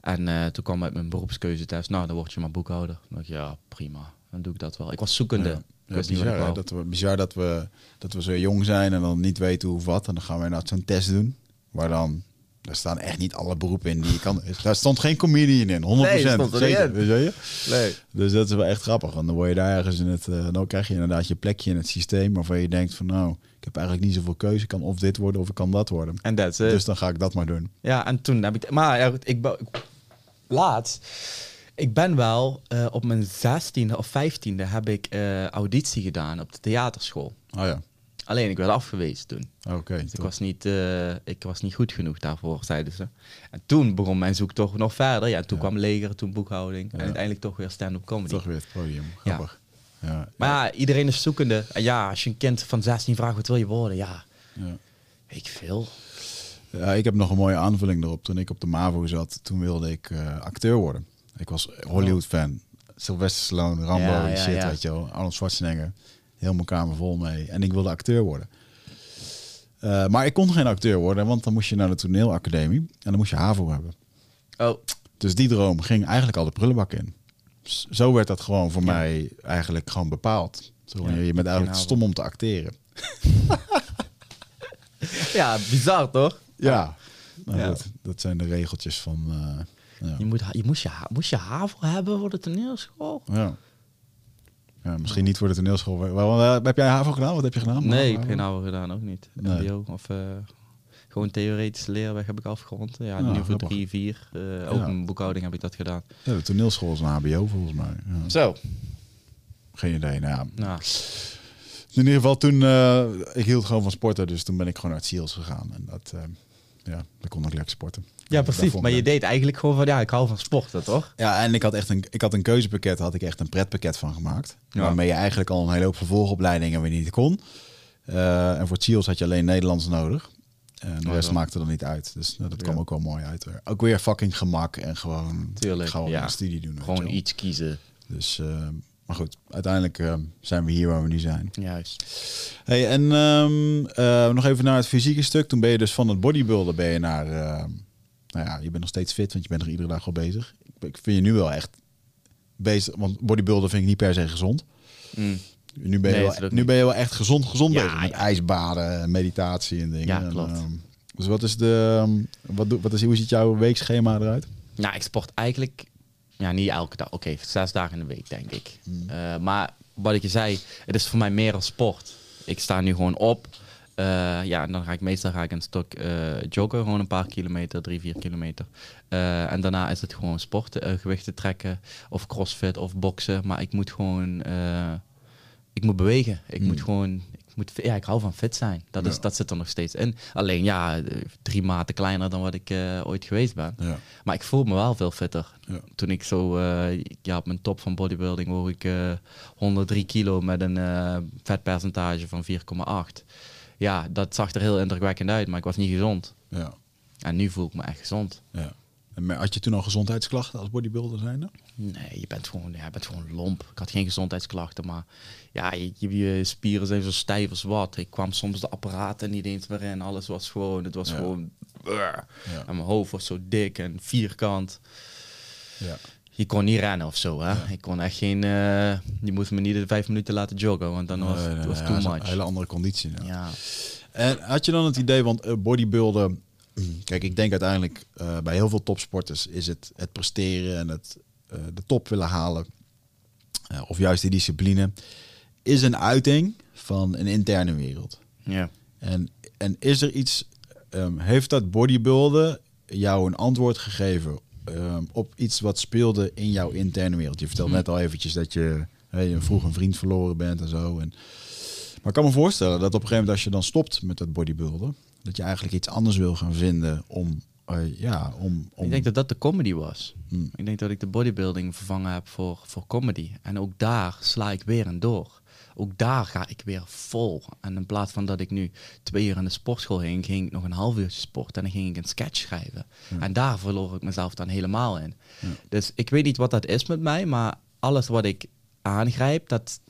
En uh, toen kwam uit mijn beroepskeuzetest, nou dan word je maar boekhouder. Dan dacht ik, ja, prima. Dan doe ik dat wel. Ik was zoekende. Ja. Ja, bizar, hè? Dat we, bizar dat we, dat we zo jong zijn en dan niet weten hoe wat. En dan gaan we nou zo'n test doen, waar dan... Daar staan echt niet alle beroepen in die je kan. Daar stond geen comedian in, honderd procent. Nee, stond er zeker, weet je? Nee. Dus dat is wel echt grappig. En dan word je daar ergens in het. Uh, dan krijg je inderdaad je plekje in het systeem waarvan je denkt van nou, ik heb eigenlijk niet zoveel keuze. Ik kan of dit worden of ik kan dat worden. En dat is. Dus dan ga ik dat maar doen. Ja, en toen heb ik. Maar ja, ik laatst. Ik ben wel uh, op mijn zestiende of vijftiende heb ik uh, auditie gedaan op de theaterschool. Oh ja. Alleen, ik werd afgewezen toen. Oké. Okay, dus ik was, niet, uh, ik was niet goed genoeg daarvoor, zeiden ze. En toen begon mijn zoektocht nog verder. Ja, toen ja. kwam leger, toen boekhouding. Ja. En uiteindelijk toch weer stand-up comedy. Toch weer het podium, grappig. Ja. Ja. Maar ja, iedereen is zoekende. En ja, als je een kind van zestien vraagt, wat wil je worden? Ja, ja. Weet ik veel. Ja, ik heb nog een mooie aanvulling erop. Toen ik op de MAVO zat, toen wilde ik uh, acteur worden. Ik was Hollywood-fan. Sylvester Stallone, Rambo, ja, ja, shit, ja. weet je wel. Arnold Schwarzenegger. Heel mijn kamer vol mee. En ik wilde acteur worden. Uh, maar ik kon geen acteur worden, want dan moest je naar de toneelacademie. En dan moest je HAVO hebben. Oh. Dus die droom ging eigenlijk al de prullenbak in. Zo werd dat gewoon voor ja. mij eigenlijk gewoon bepaald. Zo, ja, je bent eigenlijk stom om te acteren. Ja, bizar toch? Ja, nou, ja. Dat, dat zijn de regeltjes van... Uh, ja. Je, moet, je moest je, moest je HAVO hebben voor de toneelschool? Ja. Ja, misschien niet voor de toneelschool. Maar, maar, heb jij HAVO gedaan? Wat heb je gedaan? Nee, HAVO? Ik heb geen HAVO gedaan, ook niet. Nee. M B O of... Uh, Gewoon theoretisch leerweg heb ik afgerond. Ja, nu voor drie, vier. Uh, ook ja. Een boekhouding heb ik dat gedaan. Ja, de toneelschool is een H B O volgens mij. Ja. Zo. Geen idee, nou ja. Nou. In ieder geval toen... Uh, ik hield gewoon van sporten, dus toen ben ik gewoon naar het Seals gegaan. En dat... Uh, ja, dan kon ik lekker sporten. Ja, precies. Maar je deed eigenlijk gewoon van... Ja, ik hou van sporten, toch? Ja, en ik had echt een, ik had een keuzepakket. Had ik echt een pretpakket van gemaakt. Ja. Waarmee je eigenlijk al een hele hoop vervolgopleidingen weer niet kon. Uh, en voor het Seals had je alleen Nederlands nodig. En de rest maakte er dan niet uit. Dus nou, dat kwam ja. ook wel mooi uit. Hoor. Ook weer fucking gemak en gewoon... Tuurlijk, gaan we ja. een studie doen. Gewoon hoor. Iets kiezen. Dus, uh, maar goed, uiteindelijk uh, zijn we hier waar we nu zijn. Juist. Hey, en um, uh, nog even naar het fysieke stuk. Toen ben je dus van het bodybuilden ben je naar... Uh, nou ja, je bent nog steeds fit, want je bent nog iedere dag al bezig. Ik, ik vind je nu wel echt bezig... Want bodybuilden vind ik niet per se gezond. Mm. Nu ben, nee, je wel, nu ben je wel echt gezond, gezond ja, bezig met ja. ijsbaden, meditatie en dingen. Ja, klopt. En, um, dus wat is de, um, wat doe, wat is, hoe ziet jouw weekschema eruit? Nou, ik sport eigenlijk, ja, niet elke dag. Oké, okay, zes dagen in de week denk ik. Hmm. Uh, maar wat ik je zei, het is voor mij meer als sport. Ik sta nu gewoon op. Uh, ja, en dan ga ik meestal ga ik een stuk uh, joggen, gewoon een paar kilometer, drie, vier kilometer. Uh, en daarna is het gewoon sporten, uh, gewichten trekken of crossfit of boksen. Maar ik moet gewoon... Uh, Ik moet bewegen. Ik hmm. moet gewoon... Ik, moet, ja, ik hou van fit zijn. Dat, is, ja. dat zit er nog steeds in. Alleen ja, drie maten kleiner dan wat ik uh, ooit geweest ben. Ja. Maar ik voel me wel veel fitter. Ja. Toen ik zo... Uh, ja, op mijn top van bodybuilding woog ik uh, honderd drie kilo met een uh, vetpercentage van vier komma acht. Ja, dat zag er heel indrukwekkend uit, maar ik was niet gezond. Ja. En nu voel ik me echt gezond. Ja. Maar had je toen al gezondheidsklachten als bodybuilder zijnde? Nee, je bent gewoon, ja, je bent gewoon lomp. Ik had geen gezondheidsklachten, maar ja, je, je spieren zijn zo stijf als wat. Ik kwam soms de apparaten niet eens meer in. Alles was gewoon, het was ja. gewoon... Ja. En mijn hoofd was zo dik en vierkant. Ja. Je kon niet rennen of zo, hè? Ja. Ik kon echt geen... Uh, je moest me niet de vijf minuten laten joggen, want dan was nee, het was nee, too ja, much. Een hele andere conditie. Ja. Ja. En had je dan het idee, want bodybuilden... Kijk, ik denk uiteindelijk uh, bij heel veel topsporters is het het presteren en het uh, de top willen halen. Uh, of juist die discipline is een uiting van een interne wereld. Ja. En, en is er iets, um, heeft dat bodybuilden jou een antwoord gegeven um, op iets wat speelde in jouw interne wereld? Je vertelde mm-hmm. net al eventjes dat je hey, vroeg een vriend verloren bent en zo. En, maar ik kan me voorstellen dat op een gegeven moment als je dan stopt met dat bodybuilden, dat je eigenlijk iets anders wil gaan vinden om, uh, ja, om, om... Ik denk dat dat de comedy was. Hmm. Ik denk dat ik de bodybuilding vervangen heb voor, voor comedy. En ook daar sla ik weer een door. Ook daar ga ik weer vol. En in plaats van dat ik nu twee uur aan de sportschool ging, ging ik nog een half uurtje sport. En dan ging ik een sketch schrijven. Hmm. En daar verloor ik mezelf dan helemaal in. Hmm. Dus ik weet niet wat dat is met mij, maar alles wat ik aangrijp, dat...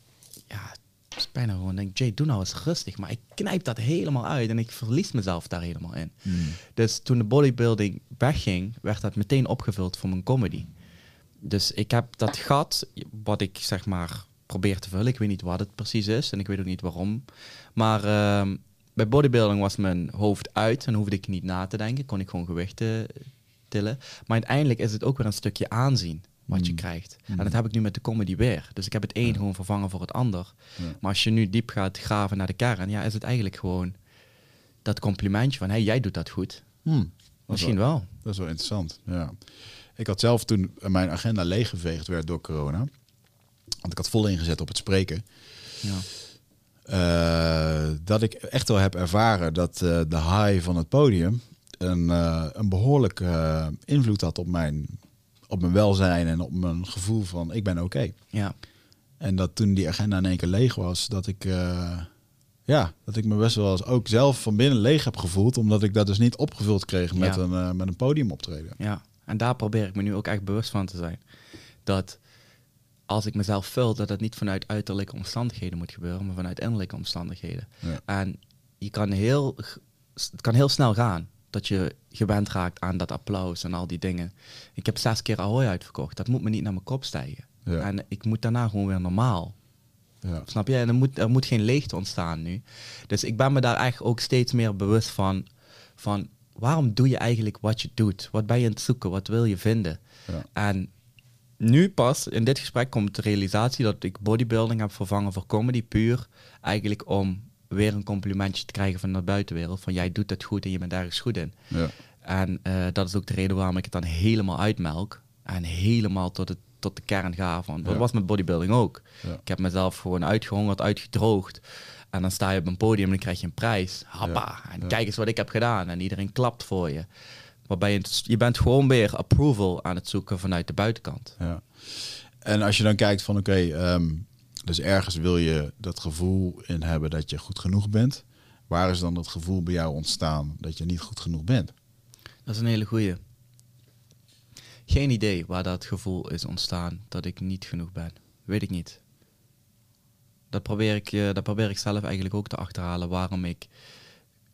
Ja, is bijna gewoon denk, Jay, doe nou eens rustig. Maar ik knijp dat helemaal uit en ik verlies mezelf daar helemaal in. Mm. Dus toen de bodybuilding wegging, werd dat meteen opgevuld voor mijn comedy. Dus ik heb dat gat, wat ik zeg maar probeer te vullen. Ik weet niet wat het precies is en ik weet ook niet waarom. Maar uh, bij bodybuilding was mijn hoofd uit en hoefde ik niet na te denken. Kon ik gewoon gewichten tillen. Maar uiteindelijk is het ook weer een stukje aanzien wat je mm. krijgt. Mm. En dat heb ik nu met de comedy weer. Dus ik heb het een ja. gewoon vervangen voor het ander. Ja. Maar als je nu diep gaat graven naar de kern, ja, is het eigenlijk gewoon dat complimentje van, hé, hey, jij doet dat goed. Mm. Misschien dat wel, wel. Dat is wel interessant, ja. Ik had zelf toen mijn agenda leeggeveegd werd door corona, want ik had vol ingezet op het spreken, ja. uh, dat ik echt wel heb ervaren dat uh, de high van het podium een, uh, een behoorlijke uh, invloed had op mijn... op mijn welzijn en op mijn gevoel van ik ben oké. Okay. Ja. En dat toen die agenda in één keer leeg was, dat ik, uh, ja, dat ik me best wel eens ook zelf van binnen leeg heb gevoeld, omdat ik dat dus niet opgevuld kreeg met ja. een uh, met een podiumoptreden. Ja. En daar probeer ik me nu ook echt bewust van te zijn. Dat als ik mezelf vul, dat het niet vanuit uiterlijke omstandigheden moet gebeuren, maar vanuit innerlijke omstandigheden. Ja. En je kan heel, het kan heel snel gaan dat je gewend raakt aan dat applaus en al die dingen. Ik heb zes keer Ahoy uitverkocht. Dat moet me niet naar mijn kop stijgen. Ja. En ik moet daarna gewoon weer normaal Ja. Snap je? En er moet, er moet geen leegte ontstaan nu. Dus ik ben me daar echt ook steeds meer bewust van. Van waarom doe je eigenlijk wat je doet? Wat ben je aan het zoeken? Wat wil je vinden? Ja. En nu pas, in dit gesprek, komt de realisatie dat ik bodybuilding heb vervangen voor comedy. Puur eigenlijk om weer een complimentje te krijgen van de buitenwereld. Van jij doet het goed en je bent ergens goed in. Ja. En uh, dat is ook de reden waarom ik het dan helemaal uitmelk. En helemaal tot het tot de kern ga van. Dat ja. was met bodybuilding ook. Ja. Ik heb mezelf gewoon uitgehongerd, uitgedroogd. En dan sta je op een podium en dan krijg je een prijs. Happa. Ja. En ja. kijk eens wat ik heb gedaan. En iedereen klapt voor je. Waarbij je, je bent gewoon weer approval aan het zoeken vanuit de buitenkant. Ja. En als je dan kijkt van oké, okay, um, dus ergens wil je dat gevoel in hebben dat je goed genoeg bent. Waar is dan dat gevoel bij jou ontstaan dat je niet goed genoeg bent? Dat is een hele goeie. Geen idee waar dat gevoel is ontstaan dat ik niet genoeg ben. Weet ik niet. Dat probeer ik, uh, dat probeer ik zelf eigenlijk ook te achterhalen waarom ik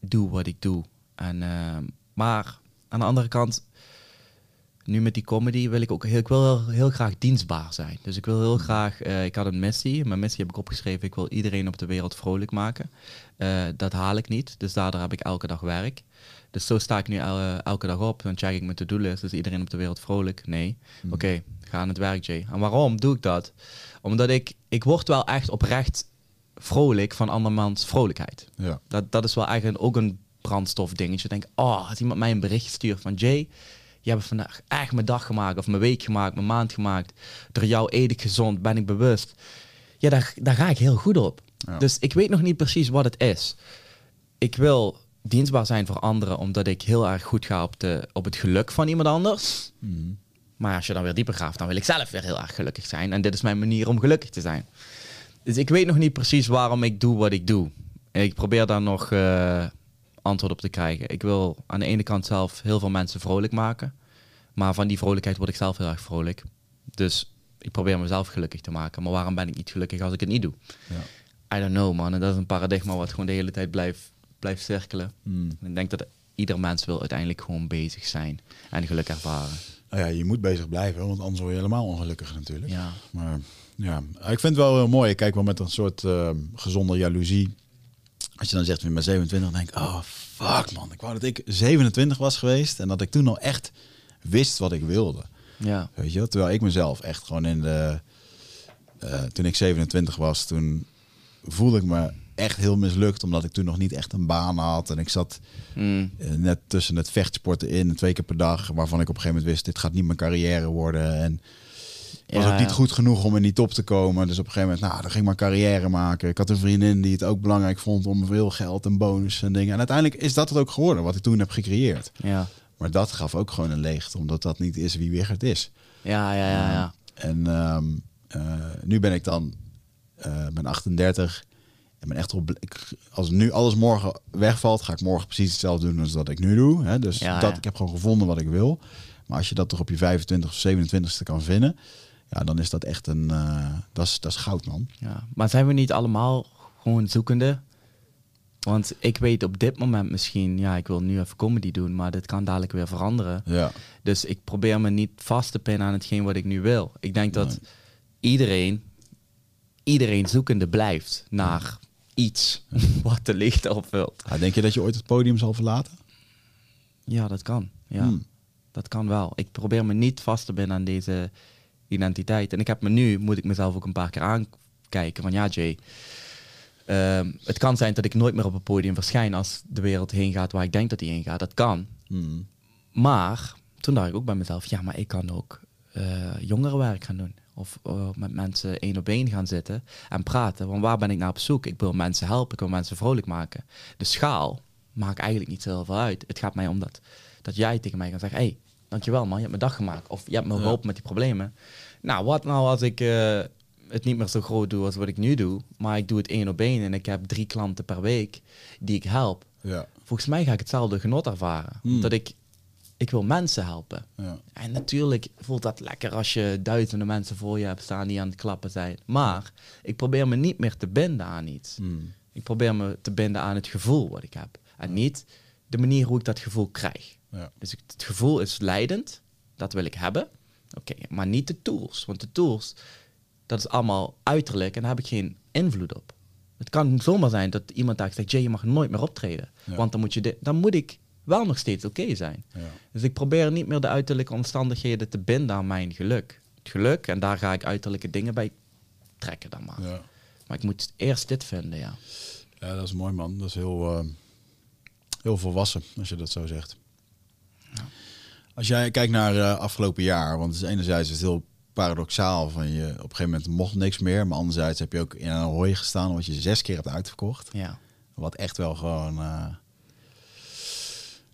doe wat ik doe. En, uh, maar aan de andere kant, nu met die comedy wil ik ook heel, ik wil heel, heel graag dienstbaar zijn. Dus ik wil heel graag, uh, ik had een missie. Mijn missie heb ik opgeschreven, ik wil iedereen op de wereld vrolijk maken. Uh, dat haal ik niet, dus daardoor heb ik elke dag werk. Dus zo sta ik nu el- elke dag op. Dan check ik mijn to-do-list. Is iedereen op de wereld vrolijk? Nee. Mm. Oké, okay, ga aan het werk, Jay. En waarom doe ik dat? Omdat ik... Ik word wel echt oprecht vrolijk van andermans vrolijkheid. Ja. Dat, dat is wel eigenlijk ook een brandstofdingetje. Denk, oh, als iemand mij een berichtje stuurt van... Jay, je hebt vandaag echt mijn dag gemaakt. Of mijn week gemaakt, mijn maand gemaakt. Door jou eet ik gezond, ben ik bewust. Ja, daar, daar ga ik heel goed op. Ja. Dus ik weet nog niet precies wat het is. Ik wil... dienstbaar zijn voor anderen, omdat ik heel erg goed ga op, de, op het geluk van iemand anders. Mm. Maar als je dan weer dieper graaft, dan wil ik zelf weer heel erg gelukkig zijn. En dit is mijn manier om gelukkig te zijn. Dus ik weet nog niet precies waarom ik doe wat ik doe. En ik probeer daar nog uh, antwoord op te krijgen. Ik wil aan de ene kant zelf heel veel mensen vrolijk maken. Maar van die vrolijkheid word ik zelf heel erg vrolijk. Dus ik probeer mezelf gelukkig te maken. Maar waarom ben ik niet gelukkig als ik het niet doe? Ja. I don't know, man. En dat is een paradigma wat gewoon de hele tijd blijft... blijf cirkelen. Hmm. Ik denk dat ieder mens wil uiteindelijk gewoon bezig zijn en geluk ervaren. Nou ja, je moet bezig blijven, want anders word je helemaal ongelukkig natuurlijk. Ja. Maar ja, ik vind het wel heel mooi. Ik kijk wel met een soort uh, gezonde jaloezie. Als je dan zegt, met zevenentwintig, dan denk ik, oh fuck man, ik wou dat ik zevenentwintig was geweest en dat ik toen al echt wist wat ik wilde. Ja. Weet je, terwijl ik mezelf echt gewoon in de... Uh, toen ik zevenentwintig was, toen voelde ik me... echt heel mislukt, omdat ik toen nog niet echt een baan had. En ik zat mm. net tussen het vechtsporten in, twee keer per dag. Waarvan ik op een gegeven moment wist, dit gaat niet mijn carrière worden. En ja, was ook niet ja. goed genoeg om in die top te komen. Dus op een gegeven moment, nou, dan ging ik maar carrière maken. Ik had een vriendin die het ook belangrijk vond om veel geld en bonus en dingen. En uiteindelijk is dat het ook geworden, wat ik toen heb gecreëerd. Ja. Maar dat gaf ook gewoon een leegte, omdat dat niet is wie Wigert is. Ja, ja, ja. ja. Uh, en um, uh, nu ben ik dan, uh, ben achtendertig... Ik ben echt op, ik, als nu alles morgen wegvalt, ga ik morgen precies hetzelfde doen als dat ik nu doe. Hè? Dus ja, dat, ja. ik heb gewoon gevonden wat ik wil. Maar als je dat toch op je vijfentwintig of zevenentwintigste kan vinden, ja, dan is dat echt een... Uh, dat is, dat is goud, man. Ja, maar zijn we niet allemaal gewoon zoekende? Want ik weet op dit moment misschien, ja, ik wil nu even comedy doen, maar dit kan dadelijk weer veranderen. Ja. Dus ik probeer me niet vast te pinnen aan hetgeen wat ik nu wil. Ik denk nee. dat iedereen, iedereen zoekende blijft naar... iets wat de licht opvult. Ja, denk je dat je ooit het podium zal verlaten? Ja, dat kan. Ja, hmm. dat kan wel. Ik probeer me niet vast te binden aan deze identiteit. En ik heb me nu, moet ik mezelf ook een paar keer aankijken. Van ja, Jay, um, het kan zijn dat ik nooit meer op een podium verschijn als de wereld heen gaat waar ik denk dat die heen gaat. Dat kan. Hmm. Maar toen dacht ik ook bij mezelf, ja, maar ik kan ook uh, jongerenwerk gaan doen. Of uh, met mensen één op één gaan zitten en praten. Want waar ben ik naar op zoek? Ik wil mensen helpen, ik wil mensen vrolijk maken. De schaal maakt eigenlijk niet zo heel veel uit. Het gaat mij om dat, dat jij tegen mij kan zeggen... hé, hey, dankjewel man, je hebt mijn dag gemaakt. Of je hebt me geholpen ja. met die problemen. Nou, wat nou als ik uh, het niet meer zo groot doe als wat ik nu doe... maar ik doe het één op één en ik heb drie klanten per week die ik help. Ja. Volgens mij ga ik hetzelfde genot ervaren. Mm. Dat ik... Ik wil mensen helpen. Ja. En natuurlijk voelt dat lekker als je duizenden mensen voor je hebt staan die aan het klappen zijn. Maar ik probeer me niet meer te binden aan iets. Mm. Ik probeer me te binden aan het gevoel wat ik heb. En ja. niet de manier hoe ik dat gevoel krijg. Ja. Dus ik, het gevoel is leidend. Dat wil ik hebben. Oké, okay, maar niet de tools. Want de tools, Dat is allemaal uiterlijk en daar heb ik geen invloed op. Het kan zomaar zijn dat iemand daar zegt, Jay, je mag nooit meer optreden. Ja. Want dan moet, je de, dan moet ik wel nog steeds oké okay zijn. Ja. Dus ik probeer niet meer de uiterlijke omstandigheden te binden aan mijn geluk. Het geluk, en daar ga ik uiterlijke dingen bij trekken dan maar. Ja. Maar ik moet eerst dit vinden, ja. Ja, dat is mooi, man. Dat is heel, uh, heel volwassen, als je dat zo zegt. Ja. Als jij kijkt naar uh, afgelopen jaar, want enerzijds is het heel paradoxaal van je, op een gegeven moment mocht niks meer, maar anderzijds heb je ook in een Ahoy gestaan wat je zes keer hebt uitverkocht. Ja. Wat echt wel gewoon, uh,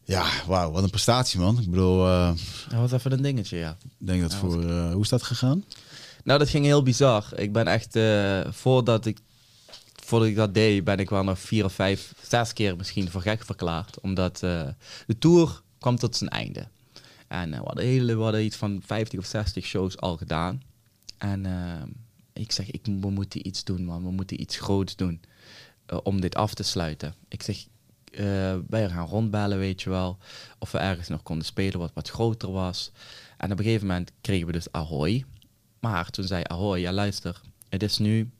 ja, wauw, wat een prestatie, man. Ik bedoel, uh, dat was even een dingetje, ja. Denk dat, dat voor, uh, hoe is dat gegaan? Nou, dat ging heel bizar. Ik ben echt, uh, voordat ik, voordat ik dat deed, ben ik wel nog vier of vijf, zes keer misschien voor gek verklaard, omdat uh, de tour kwam tot zijn einde. En uh, we, hadden hele, we hadden iets van vijftig of zestig shows al gedaan. En uh, ik zeg, ik, we moeten iets doen, man. We moeten iets groots doen uh, om dit af te sluiten. Ik zeg, uh, wij gaan rondbellen, weet je wel. Of we ergens nog konden spelen wat wat groter was. En op een gegeven moment kregen we dus Ahoy. Maar toen zei Ahoy, ja luister, het is nu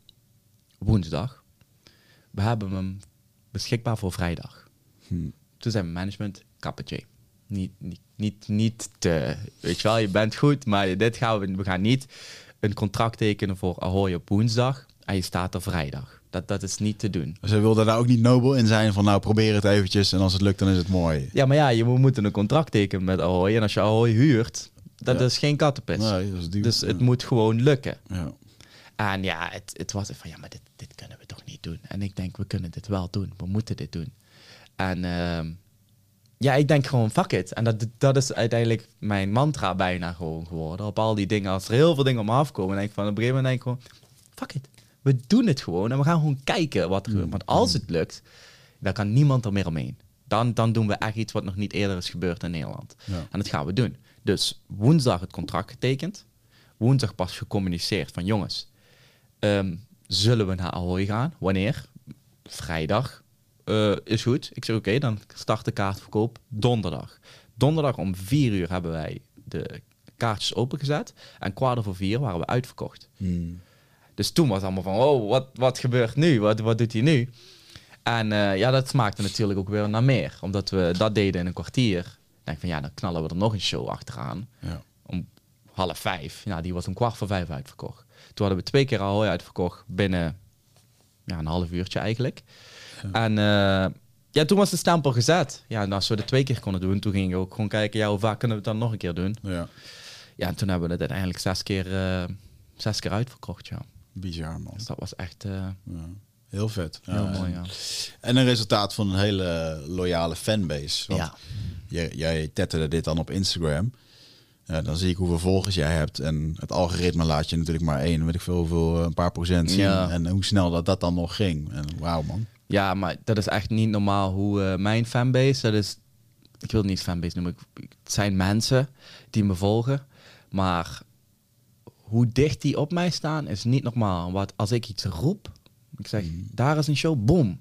woensdag. We hebben hem beschikbaar voor vrijdag. Hm. Toen zei mijn management, kappetje. Niet, niet, niet, niet te, weet je wel, je bent goed, maar dit gaan we, we gaan niet een contract tekenen voor Ahoy op woensdag en je staat er vrijdag. Dat, dat is niet te doen. Ze wilden daar ook niet nobel in zijn van nou probeer het eventjes en als het lukt dan is het mooi. Ja, maar ja, je moet een contract tekenen met Ahoy en als je Ahoy huurt, dat ja. is geen kattenpis. Nee, dat is die, dus ja. het moet gewoon lukken. Ja. En ja, het, het was van ja, maar dit, dit kunnen we toch niet doen. En ik denk, we kunnen dit wel doen, we moeten dit doen. En Uh, ja, ik denk gewoon fuck it. En dat, dat is uiteindelijk mijn mantra bijna gewoon geworden. Op al die dingen, als er heel veel dingen om me afkomen, denk ik van op een gegeven moment denk ik gewoon, fuck it. We doen het gewoon en we gaan gewoon kijken wat er gebeurt. Want als het lukt, dan kan niemand er meer omheen. Dan, dan doen we echt iets wat nog niet eerder is gebeurd in Nederland. Ja. En dat gaan we doen. Dus woensdag het contract getekend. Woensdag pas gecommuniceerd van jongens, um, zullen we naar Ahoy gaan? Wanneer? Vrijdag. Uh, is goed. Ik zeg oké, okay, dan start de kaartverkoop donderdag. Donderdag om vier uur hebben wij de kaartjes opengezet. En kwart over vier waren we uitverkocht. Hmm. Dus toen was het allemaal van, oh, wat, wat gebeurt nu? Wat, wat doet hij nu? En uh, ja, dat smaakte natuurlijk ook weer naar meer. Omdat we dat deden in een kwartier. Dan denk ik van, ja, dan knallen we er nog een show achteraan. Ja. Om half vijf. Ja, die was om kwart voor vijf uitverkocht. Toen hadden we twee keer Ahoy uitverkocht binnen ja, een half uurtje eigenlijk. Ja. En uh, ja, toen was de stempel gezet. Ja, en als we dat twee keer konden doen, toen ging ik ook gewoon kijken, ja, hoe vaak kunnen we het dan nog een keer doen? Ja, ja en toen hebben we het uiteindelijk zes keer, uh, zes keer uitverkocht, ja. Bizar, man. Dus dat was echt uh, ja. heel vet. Heel ja, mooi, en, ja. En een resultaat van een hele loyale fanbase. Want ja. jij, jij tetterde dit dan op Instagram. Ja, dan zie ik hoeveel volgers jij hebt. En het algoritme laat je natuurlijk maar één, weet ik veel, hoeveel, een paar procent zien. Ja. En hoe snel dat, dat dan nog ging. En wauw, man. Ja, maar dat is echt niet normaal hoe uh, mijn fanbase, dat is, ik wil het niet fanbase noemen, ik, het zijn mensen die me volgen, maar hoe dicht die op mij staan is niet normaal. Want als ik iets roep, ik zeg, mm. daar is een show, boom.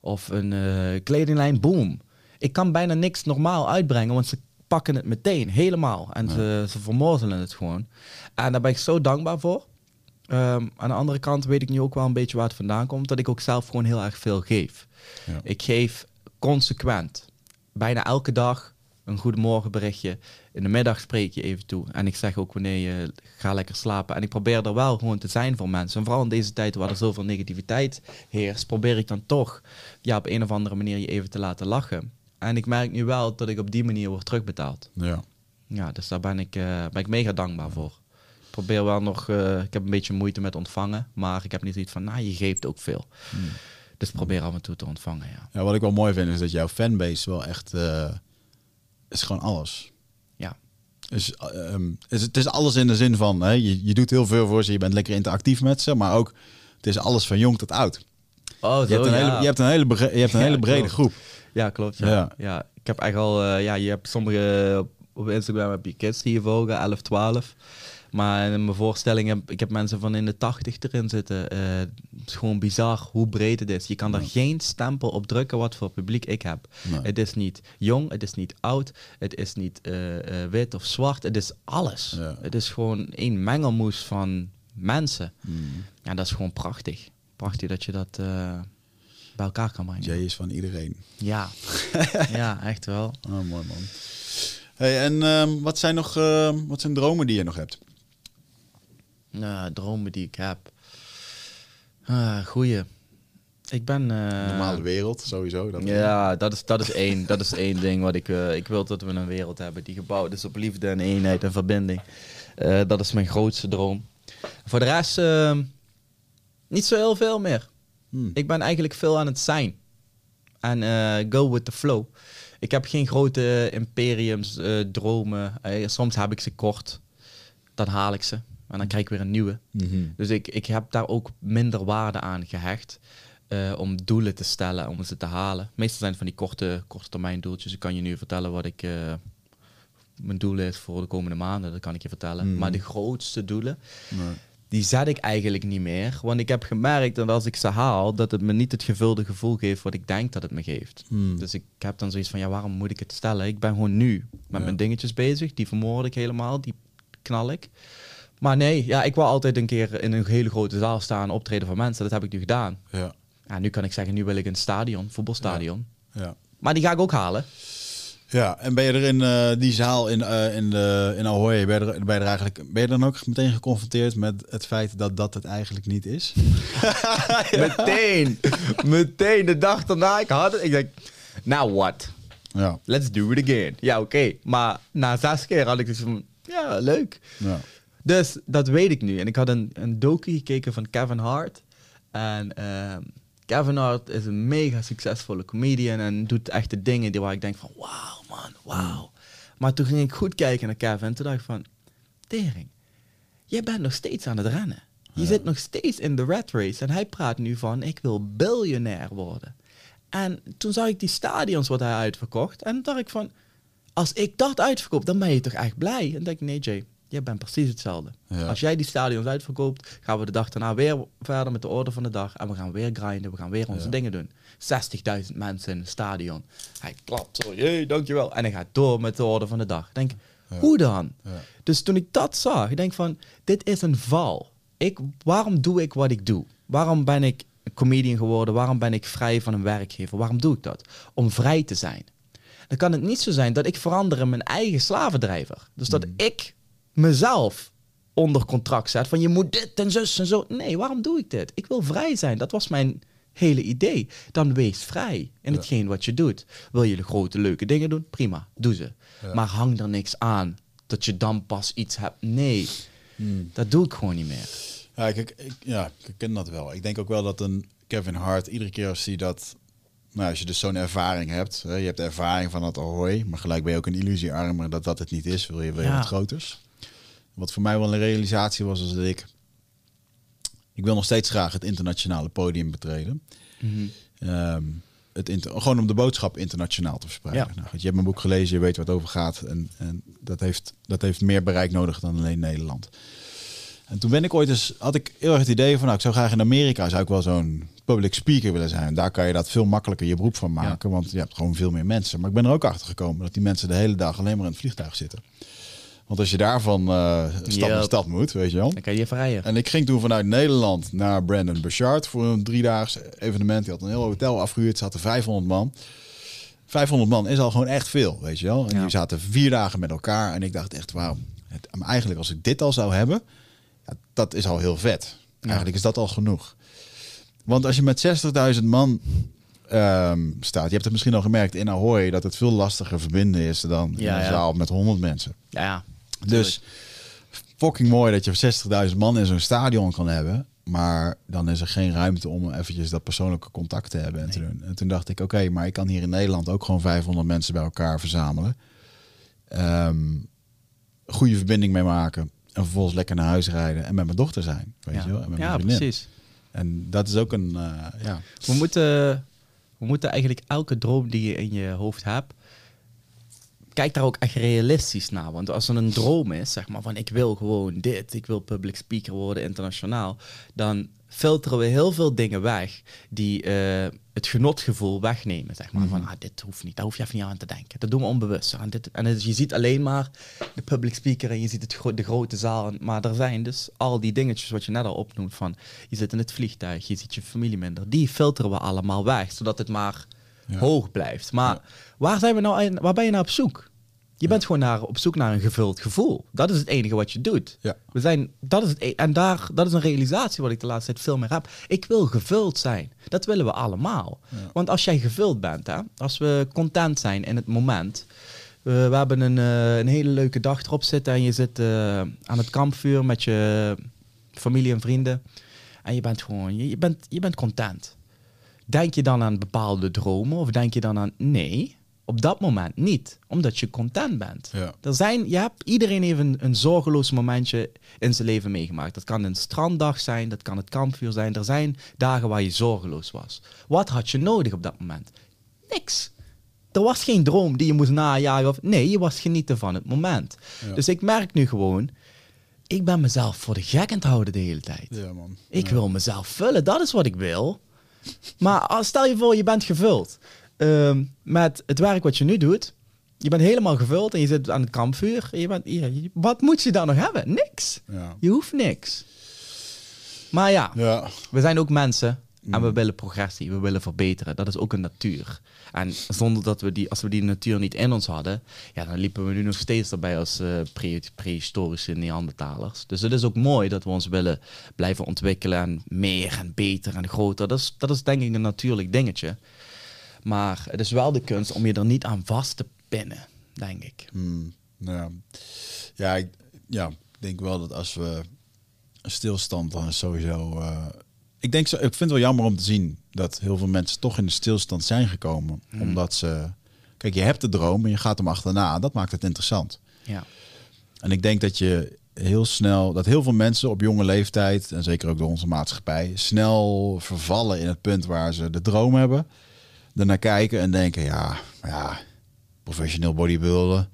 Of een uh, kledinglijn, boom. Ik kan bijna niks normaal uitbrengen, want ze pakken het meteen, helemaal. En ja. ze, ze vermorzelen het gewoon. En daar ben ik zo dankbaar voor. Um, aan de andere kant weet ik nu ook wel een beetje waar het vandaan komt, dat ik ook zelf gewoon heel erg veel geef. Ja. Ik geef consequent. Bijna elke dag een goedemorgen berichtje. In de middag spreek je even toe. En ik zeg ook wanneer je gaat lekker slapen. En ik probeer er wel gewoon te zijn voor mensen. En vooral in deze tijd waar er zoveel negativiteit heerst, probeer ik dan toch ja, op een of andere manier je even te laten lachen. En ik merk nu wel dat ik op die manier word terugbetaald. Ja. Ja, dus daar ben ik, uh, ben ik mega dankbaar ja. voor. Ik probeer wel nog, uh, ik heb een beetje moeite met ontvangen, maar ik heb niet zoiets van, nou, je geeft ook veel. Hmm. Dus probeer af en toe te ontvangen, ja. ja. Wat ik wel mooi vind, is dat jouw fanbase wel echt, uh, is gewoon alles. Ja. Dus, uh, um, is, het is alles in de zin van, hè, je, je doet heel veel voor ze, je bent lekker interactief met ze, maar ook, het is alles van jong tot oud. Oh, zo, je, hebt een ja. hele, je hebt een hele, brede, je hebt een ja, hele brede klopt. groep. Ja, klopt. Ja. Ja. ja. Ik heb echt al, uh, ja, je hebt sommige, op Instagram heb je kids die je volgen, elf, twaalf. Maar in mijn voorstelling heb ik heb mensen van in de tachtig erin zitten. Uh, het is gewoon bizar hoe breed het is. Je kan er nee. geen stempel op drukken wat voor publiek ik heb. Nee. Het is niet jong, het is niet oud, het is niet uh, uh, wit of zwart. Het is alles. Ja. Het is gewoon één mengelmoes van mensen. Mm. Ja, dat is gewoon prachtig. Prachtig dat je dat uh, bij elkaar kan brengen. Jay is van iedereen. Ja, ja, echt wel. Oh, mooi man. Hey, en um, wat zijn nog uh, wat zijn dromen die je nog hebt? Uh, dromen die ik heb. Uh, goeie. Ik ben... Uh, normale wereld, sowieso. Dat ja, dat is, dat is één, dat is één ding wat ik... Uh, ik wil dat we een wereld hebben die gebouwd is op liefde en eenheid en verbinding. Uh, dat is mijn grootste droom. Voor de rest... Uh, niet zo heel veel meer. Hmm. Ik ben eigenlijk veel aan het zijn. En uh, go with the flow. Ik heb geen grote imperiums, uh, dromen. Uh, soms heb ik ze kort. Dan haal ik ze. En dan krijg ik weer een nieuwe. Mm-hmm. Dus ik, ik heb daar ook minder waarde aan gehecht. Uh, om doelen te stellen, om ze te halen. Meestal zijn het van die korte, korte termijn doeltjes. Ik kan je nu vertellen wat ik, uh, mijn doel is voor de komende maanden. Dat kan ik je vertellen. Mm. Maar de grootste doelen, nee. die zet ik eigenlijk niet meer. Want ik heb gemerkt dat als ik ze haal, dat het me niet het gevulde gevoel geeft wat ik denk dat het me geeft. Mm. Dus ik heb dan zoiets van, ja, waarom moet ik het stellen? Ik ben gewoon nu met ja. mijn dingetjes bezig. Die vermoord ik helemaal, die knal ik. Maar nee, ja, ik wil altijd een keer in een hele grote zaal staan, optreden van mensen. Dat heb ik nu gedaan. Ja. Ja, nu kan ik zeggen, nu wil ik een stadion, voetbalstadion. Ja. Ja. Maar die ga ik ook halen. Ja, en ben je er in uh, die zaal in, uh, in, de, in Ahoy, ben je, er, ben, je er eigenlijk, ben je dan ook meteen geconfronteerd met het feit dat dat het eigenlijk niet is? ja. Meteen, meteen de dag daarna, ik had het, ik denk, nou what? Ja. Let's do it again. Ja, oké, okay. Maar na zes keer had ik dus van, ja, leuk. Ja. Dus dat weet ik nu. En ik had een, een docu gekeken van Kevin Hart. En uh, Kevin Hart is een mega succesvolle comedian en doet echt de dingen die waar ik denk van wauw man, wauw. Maar toen ging ik goed kijken naar Kevin en toen dacht ik van tering, jij bent nog steeds aan het rennen. Je ja. zit nog steeds in de rat race en hij praat nu van ik wil biljonair worden. En toen zag ik die stadions wat hij uitverkocht en toen dacht ik van als ik dat uitverkoop, dan ben je toch echt blij? En dan dacht ik nee Jay. Jij bent precies hetzelfde. Ja. Als jij die stadions uitverkoopt, gaan we de dag daarna weer verder met de orde van de dag. En we gaan weer grinden, we gaan weer onze ja. dingen doen. zestigduizend mensen in het stadion. Hij klapt zo, jee, dankjewel. En hij gaat door met de orde van de dag. Denk, ja. hoe dan? Ja. Dus toen ik dat zag, ik denk van, dit is een val. Ik, waarom doe ik wat ik doe? Waarom ben ik een comedian geworden? Waarom ben ik vrij van een werkgever? Waarom doe ik dat? Om vrij te zijn. Dan kan het niet zo zijn dat ik verander in mijn eigen slavendrijver. Dus dat mm. ik... mezelf onder contract zet van je moet dit en zus en zo. Nee, waarom doe ik dit? Ik wil vrij zijn. Dat was mijn hele idee. Dan wees vrij in ja. hetgeen wat je doet. Wil je de grote leuke dingen doen? Prima, doe ze. Ja. Maar hang er niks aan dat je dan pas iets hebt. Nee, hmm. dat doe ik gewoon niet meer. Ja, kijk, ik, ja, ik ken dat wel. Ik denk ook wel dat een Kevin Hart iedere keer als hij dat... Nou, als je dus zo'n ervaring hebt, hè, je hebt de ervaring van dat Ahoy, maar gelijk ben je ook een illusie armer dat dat het niet is. Wil je weer ja. wat groters? Wat voor mij wel een realisatie was, was dat ik... Ik wil nog steeds graag het internationale podium betreden. Mm-hmm. Um, het inter- gewoon om de boodschap internationaal te verspreiden. Ja. Nou, je hebt mijn boek gelezen, je weet waar het over gaat. En, en dat, heeft, dat heeft meer bereik nodig dan alleen Nederland. En toen ben ik ooit eens... Had ik heel erg het idee van, nou, ik zou graag in Amerika... Zou ik wel zo'n public speaker willen zijn. Daar kan je dat veel makkelijker je beroep van maken. Ja. Want je hebt gewoon veel meer mensen. Maar ik ben er ook achter gekomen dat die mensen de hele dag alleen maar in het vliegtuig zitten. Want als je daarvan uh, stad naar stad moet, weet je wel. Dan kan je vrijen. En ik ging toen vanuit Nederland naar Brandon Bouchard voor een driedaags evenement. Die had een heel hotel afgehuurd. Zaten vijfhonderd man. vijfhonderd man is al gewoon echt veel, weet je wel. En ja. die zaten vier dagen met elkaar. En ik dacht echt, wauw. Het, eigenlijk als ik dit al zou hebben, ja, dat is al heel vet. Eigenlijk ja. is dat al genoeg. Want als je met zestigduizend man... Um, staat. Je hebt het misschien al gemerkt in Ahoy dat het veel lastiger verbinden is dan ja, in een ja. zaal met honderd mensen. Ja, ja. Dus fucking mooi dat je zestigduizend man in zo'n stadion kan hebben, maar dan is er geen ruimte om eventjes dat persoonlijke contact te hebben en nee. te doen. En toen dacht ik, oké, okay, maar ik kan hier in Nederland ook gewoon vijfhonderd mensen bij elkaar verzamelen, um, goede verbinding mee maken en vervolgens lekker naar huis rijden en met mijn dochter zijn, weet ja. je wel? En met ja, mijn vriendin. Precies. En dat is ook een. Uh, ja. We moeten. We moeten eigenlijk elke droom die je in je hoofd hebt, kijk daar ook echt realistisch naar. Want als er een droom is, zeg maar, van ik wil gewoon dit, ik wil public speaker worden internationaal, dan filteren we heel veel dingen weg die uh, het genotgevoel wegnemen. Zeg maar, mm-hmm. van ah, dit hoeft niet, daar hoef je even niet aan te denken. Dat doen we onbewust. En, dit, en dus je ziet alleen maar de public speaker en je ziet het gro- de grote zaal. Maar er zijn dus al die dingetjes wat je net al opnoemt van je zit in het vliegtuig, je ziet je familie minder. Die filteren we allemaal weg, zodat het maar ja. hoog blijft. Maar ja. waar, zijn we nou, waar ben je nou op zoek? Je ja. bent gewoon naar, op zoek naar een gevuld gevoel. Dat is het enige wat je doet. Ja. We zijn, dat is het e- en daar, dat is een realisatie wat ik de laatste tijd veel meer heb. Ik wil gevuld zijn. Dat willen we allemaal. Ja. Want als jij gevuld bent, hè, als we content zijn in het moment... Uh, we hebben een, uh, een hele leuke dag erop zitten... en je zit uh, aan het kampvuur met je familie en vrienden... en je bent gewoon je, je bent, je bent content. Denk je dan aan bepaalde dromen of denk je dan aan... nee... Op dat moment niet, omdat je content bent. Ja. Er zijn, je hebt, iedereen heeft een, een zorgeloos momentje in zijn leven meegemaakt. Dat kan een stranddag zijn, dat kan het kampvuur zijn. Er zijn dagen waar je zorgeloos was. Wat had je nodig op dat moment? Niks. Er was geen droom die je moest najagen. Of, nee, je was genieten van het moment. Ja. Dus ik merk nu gewoon... ik ben mezelf voor de gek aan het houden de hele tijd. Ja, man. Ik ja. wil mezelf vullen, dat is wat ik wil. Maar stel je voor, je bent gevuld... Um, met het werk wat je nu doet, je bent helemaal gevuld en je zit aan het kampvuur. En je bent, je, wat moet je dan nog hebben? Niks. Ja. Je hoeft niks. Maar ja, ja, we zijn ook mensen en we willen progressie, we willen verbeteren. Dat is ook een natuur. En zonder dat we die, als we die natuur niet in ons hadden, ja, dan liepen we nu nog steeds erbij als uh, pre- prehistorische Neandertalers. Dus het is ook mooi dat we ons willen blijven ontwikkelen en meer en beter en groter. Dat is, dat is denk ik een natuurlijk dingetje. Maar het is wel de kunst om je er niet aan vast te pinnen, denk ik. Mm, nou ja. Ja, ik ja, denk wel dat als we stilstand dan sowieso... Uh, ik, denk zo, ik vind het wel jammer om te zien dat heel veel mensen toch in de stilstand zijn gekomen. Mm. Omdat ze... Kijk, je hebt de droom en je gaat hem achterna. Dat maakt het interessant. Ja. En ik denk dat je heel snel... Dat heel veel mensen op jonge leeftijd, en zeker ook door onze maatschappij... snel vervallen in het punt waar ze de droom hebben... Daarnaar kijken en denken, ja, ja, professioneel bodybuilden.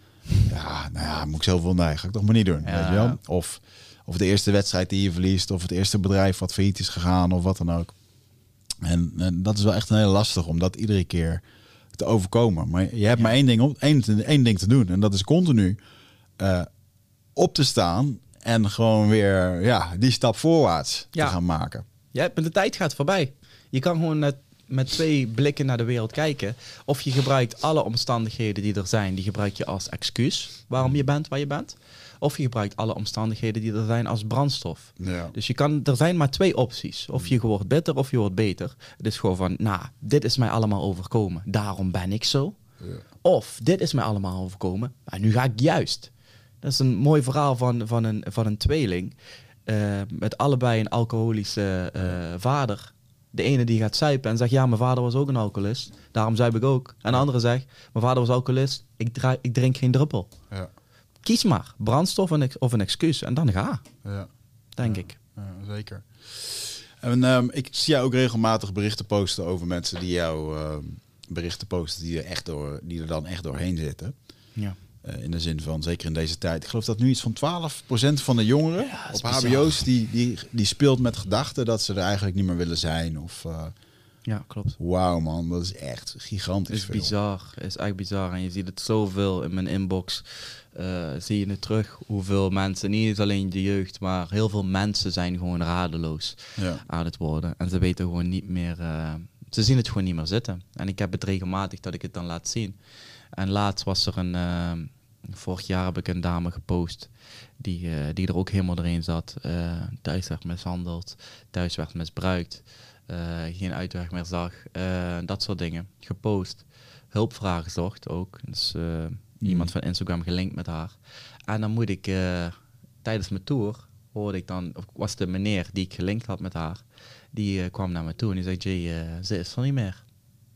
Ja, nou ja, moet ik zoveel neigen. Ga ik toch maar niet doen, ja. weet je wel? Of, of de eerste wedstrijd die je verliest, of het eerste bedrijf wat failliet is gegaan, of wat dan ook. En, en dat is wel echt een hele lastig om dat iedere keer te overkomen. Maar je hebt ja. maar één ding, één, één ding te doen. En dat is continu uh, op te staan en gewoon weer ja, die stap voorwaarts ja. te gaan maken. Ja, de tijd gaat voorbij. Je kan gewoon... Uh, met twee blikken naar de wereld kijken. Of je gebruikt alle omstandigheden die er zijn, die gebruik je als excuus waarom je bent waar je bent. Of je gebruikt alle omstandigheden die er zijn als brandstof. Ja. Dus je kan, er zijn maar twee opties. Of je wordt bitter of je wordt beter. Het is gewoon van, nou, dit is mij allemaal overkomen. Daarom ben ik zo. Ja. Of, dit is mij allemaal overkomen. Maar nu ga ik juist. Dat is een mooi verhaal van, van, een, van een tweeling. Uh, met allebei een alcoholische uh, vader. De ene die gaat zuipen en zegt, ja, mijn vader was ook een alcoholist. Daarom zuip ik ook. En de andere zegt, mijn vader was alcoholist. Ik, dra- ik drink geen druppel. Ja. Kies maar. Brandstof en ex- of een excuus. En dan ga. Ja. Denk ja. ik. Ja, zeker. En um, ik zie jou ook regelmatig berichten posten over mensen die jou uh, berichten posten die er, echt door, die er dan echt doorheen zitten. Ja. Uh, in de zin van, zeker in deze tijd. Ik geloof dat nu iets van twaalf procent van de jongeren ja, op bizar. H B O's... Die, die, die speelt met gedachten dat ze er eigenlijk niet meer willen zijn. Of, uh, ja, klopt. Wauw man, dat is echt gigantisch is veel. Bizar. Is echt bizar. En je ziet het zoveel in mijn inbox. Uh, zie je het terug, hoeveel mensen... niet alleen de jeugd, maar heel veel mensen... zijn gewoon radeloos ja. aan het worden. En ze weten gewoon niet meer... Uh, ze zien het gewoon niet meer zitten. En ik heb het regelmatig dat ik het dan laat zien... En laatst was er een... Uh, vorig jaar heb ik een dame gepost... die, uh, die er ook helemaal doorheen zat. Uh, thuis werd mishandeld. Thuis werd misbruikt. Uh, geen uitweg meer zag. Uh, dat soort dingen. Gepost. Hulpvragen zocht ook. Dus uh, mm. iemand van Instagram gelinkt met haar. En dan moet ik... Uh, tijdens mijn tour hoorde ik dan... Of was de meneer die ik gelinkt had met haar... die uh, kwam naar me toe en die zei... Jay, uh, ze is er niet meer.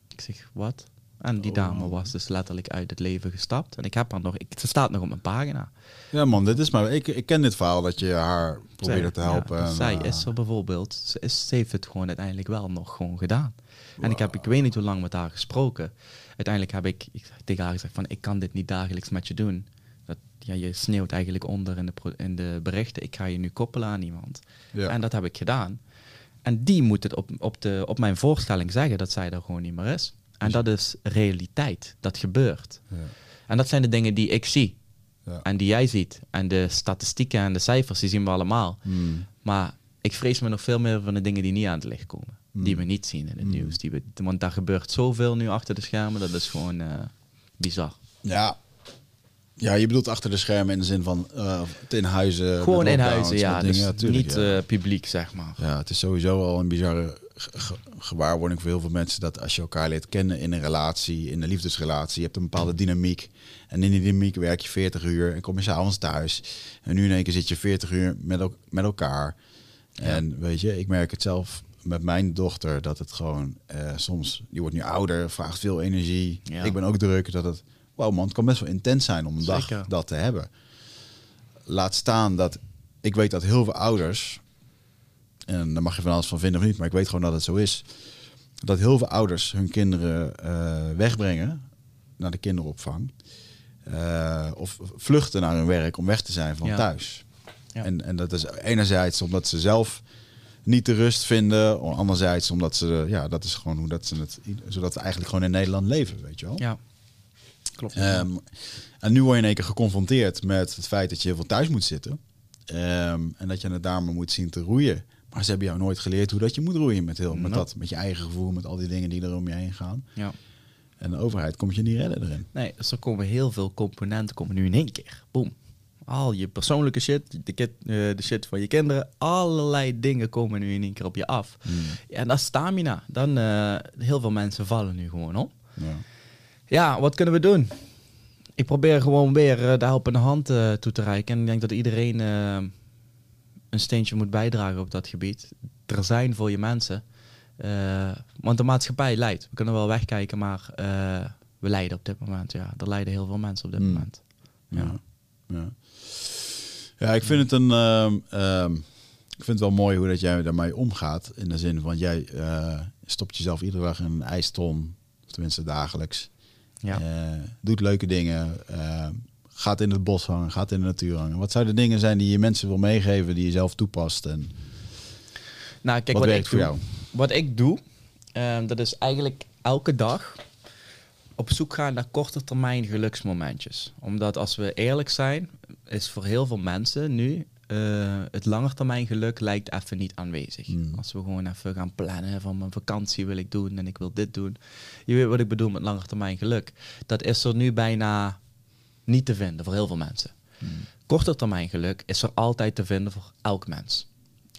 Ik zeg, wat? En die oh, dame man. was dus letterlijk uit het leven gestapt. En ik heb haar nog, ik, ze staat nog op mijn pagina. Ja man, dit is maar, ik, ik ken dit verhaal dat je haar probeerde zij, te helpen. Ja, dus en, zij uh, is er bijvoorbeeld, ze, is, ze heeft het gewoon uiteindelijk wel nog gewoon gedaan. Wow. En ik heb, ik weet niet hoe lang met haar gesproken. Uiteindelijk heb ik, ik tegen haar gezegd van, ik kan dit niet dagelijks met je doen. Dat, ja, je sneeuwt eigenlijk onder in de, pro, in de berichten. Ik ga je nu koppelen aan iemand. Ja. En dat heb ik gedaan. En die moet het op, op, de, op mijn voorstelling zeggen dat zij er gewoon niet meer is. En dat is realiteit. Dat gebeurt. Ja. En dat zijn de dingen die ik zie. Ja. En die jij ziet. En de statistieken en de cijfers, die zien we allemaal. Mm. Maar ik vrees me nog veel meer van de dingen die niet aan het licht komen. Mm. Die we niet zien in het mm. nieuws. Die we, want daar gebeurt zoveel nu achter de schermen. Dat is gewoon uh, bizar. Ja. Ja, je bedoelt achter de schermen in de zin van uh, het inhuizen. Gewoon inhuizen, ja. Dus ja, tuurlijk, niet ja. Uh, publiek, zeg maar. Ja, het is sowieso al een bizarre ge- gewaarwording voor heel veel mensen dat als je elkaar leert kennen in een relatie, in een liefdesrelatie, je hebt een bepaalde dynamiek. En in die dynamiek werk je veertig uur en kom je s'avonds thuis. En nu in één keer zit je veertig uur met, el- met elkaar. Ja. En weet je, ik merk het zelf met mijn dochter dat het gewoon uh, soms, die wordt nu ouder, vraagt veel energie. Ja. Ik ben ook druk dat het... Wow man, het kan best wel intens zijn om een Zeker. dag dat te hebben. Laat staan dat... Ik weet dat heel veel ouders... En daar mag je van alles van vinden of niet... Maar ik weet gewoon dat het zo is. Dat heel veel ouders hun kinderen uh, wegbrengen... Naar de kinderopvang. Uh, of vluchten naar hun werk om weg te zijn van ja. thuis. Ja. En, en dat is enerzijds omdat ze zelf... niet de rust vinden. Anderzijds omdat ze... Ja, dat is gewoon hoe dat ze het... Zodat we eigenlijk gewoon in Nederland leven, weet je wel. Ja. Klopt. Um, en nu word je in één keer geconfronteerd met het feit dat je heel veel thuis moet zitten. Um, en dat je het daarmee moet zien te roeien. Maar ze hebben jou nooit geleerd hoe dat je moet roeien met heel, no. met dat, met je eigen gevoel, met al die dingen die er om je heen gaan. Ja. En de overheid komt je niet redden erin. Nee, dus er komen heel veel componenten komen nu in één keer. Boom. Al je persoonlijke shit, de, kid, uh, de shit van je kinderen, allerlei dingen komen nu in één keer op je af. Mm. Ja, en dat is stamina. Dan uh, heel veel mensen vallen nu gewoon om. Ja. Ja, wat kunnen we doen? Ik probeer gewoon weer uh, de helpende hand uh, toe te reiken. En ik denk dat iedereen uh, een steentje moet bijdragen op dat gebied. Er zijn voor je mensen. Uh, want de maatschappij lijdt. We kunnen wel wegkijken, maar uh, we lijden op dit moment. Ja, er lijden heel veel mensen op dit mm. moment. Ja. Ja. Ja. ja, ik vind het een... Um, um, ik vind het wel mooi hoe dat jij daarmee omgaat. In de zin van, jij uh, stopt jezelf iedere dag in een ijston. Of tenminste dagelijks. Ja. Uh, doet leuke dingen, uh, gaat in het bos hangen, gaat in de natuur hangen. Wat zouden dingen zijn die je mensen wil meegeven, die je zelf toepast? En nou, kijk, wat, wat werkt ik voor doe, jou? Wat ik doe, um, dat is eigenlijk elke dag op zoek gaan naar korte termijn geluksmomentjes. Omdat als we eerlijk zijn, is voor heel veel mensen nu uh, het langetermijn geluk lijkt even niet aanwezig. Mm. Als we gewoon even gaan plannen van mijn vakantie wil ik doen en ik wil dit doen. Je weet wat ik bedoel met langetermijn geluk. Dat is er nu bijna niet te vinden voor heel veel mensen. Mm. Kortertermijn geluk is er altijd te vinden voor elk mens.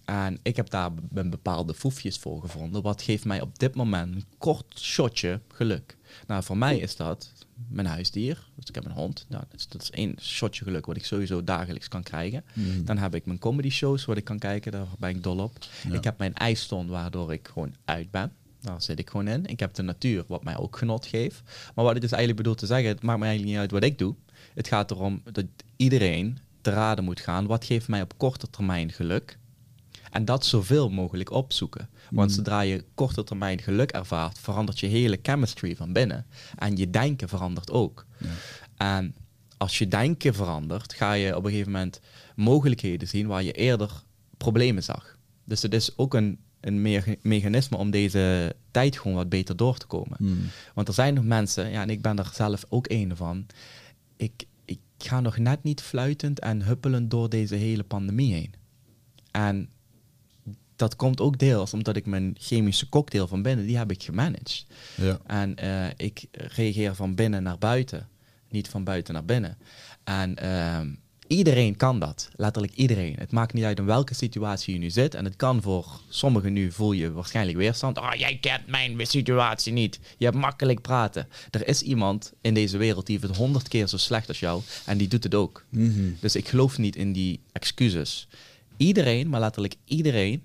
En ik heb daar een bepaalde foefjes voor gevonden. Wat geeft mij op dit moment een kort shotje geluk? Nou, voor mij is dat mijn huisdier. Dus ik heb een hond. Nou, dat, is, dat is één shotje geluk wat ik sowieso dagelijks kan krijgen. Mm. Dan heb ik mijn comedy shows wat ik kan kijken. Daar ben ik dol op. Ja. Ik heb mijn ijsstand waardoor ik gewoon uit ben. Daar zit ik gewoon in. Ik heb de natuur wat mij ook genot geeft. Maar wat ik dus eigenlijk bedoel te zeggen, het maakt me eigenlijk niet uit wat ik doe. Het gaat erom dat iedereen te raden moet gaan. Wat geeft mij op korte termijn geluk? En dat zoveel mogelijk opzoeken. Want mm. zodra je korte termijn geluk ervaart, verandert je hele chemistry van binnen. En je denken verandert ook. Ja. En als je denken verandert, ga je op een gegeven moment mogelijkheden zien waar je eerder problemen zag. Dus het is ook een, een me- mechanisme om deze tijd gewoon wat beter door te komen. Mm. Want er zijn nog mensen, ja, en ik ben er zelf ook een van. Ik, ik ga nog net niet fluitend en huppelend door deze hele pandemie heen. En dat komt ook deels omdat ik mijn chemische cocktail van binnen, die heb ik gemanaged. Ja. En uh, ik reageer van binnen naar buiten, niet van buiten naar binnen. En uh, iedereen kan dat, letterlijk iedereen. Het maakt niet uit in welke situatie je nu zit. En het kan voor sommigen nu voel je waarschijnlijk weerstand. Oh, jij kent mijn situatie niet. Je hebt makkelijk praten. Er is iemand in deze wereld die het honderd keer zo slecht als jou en die doet het ook. Mm-hmm. Dus ik geloof niet in die excuses. Iedereen, maar letterlijk iedereen,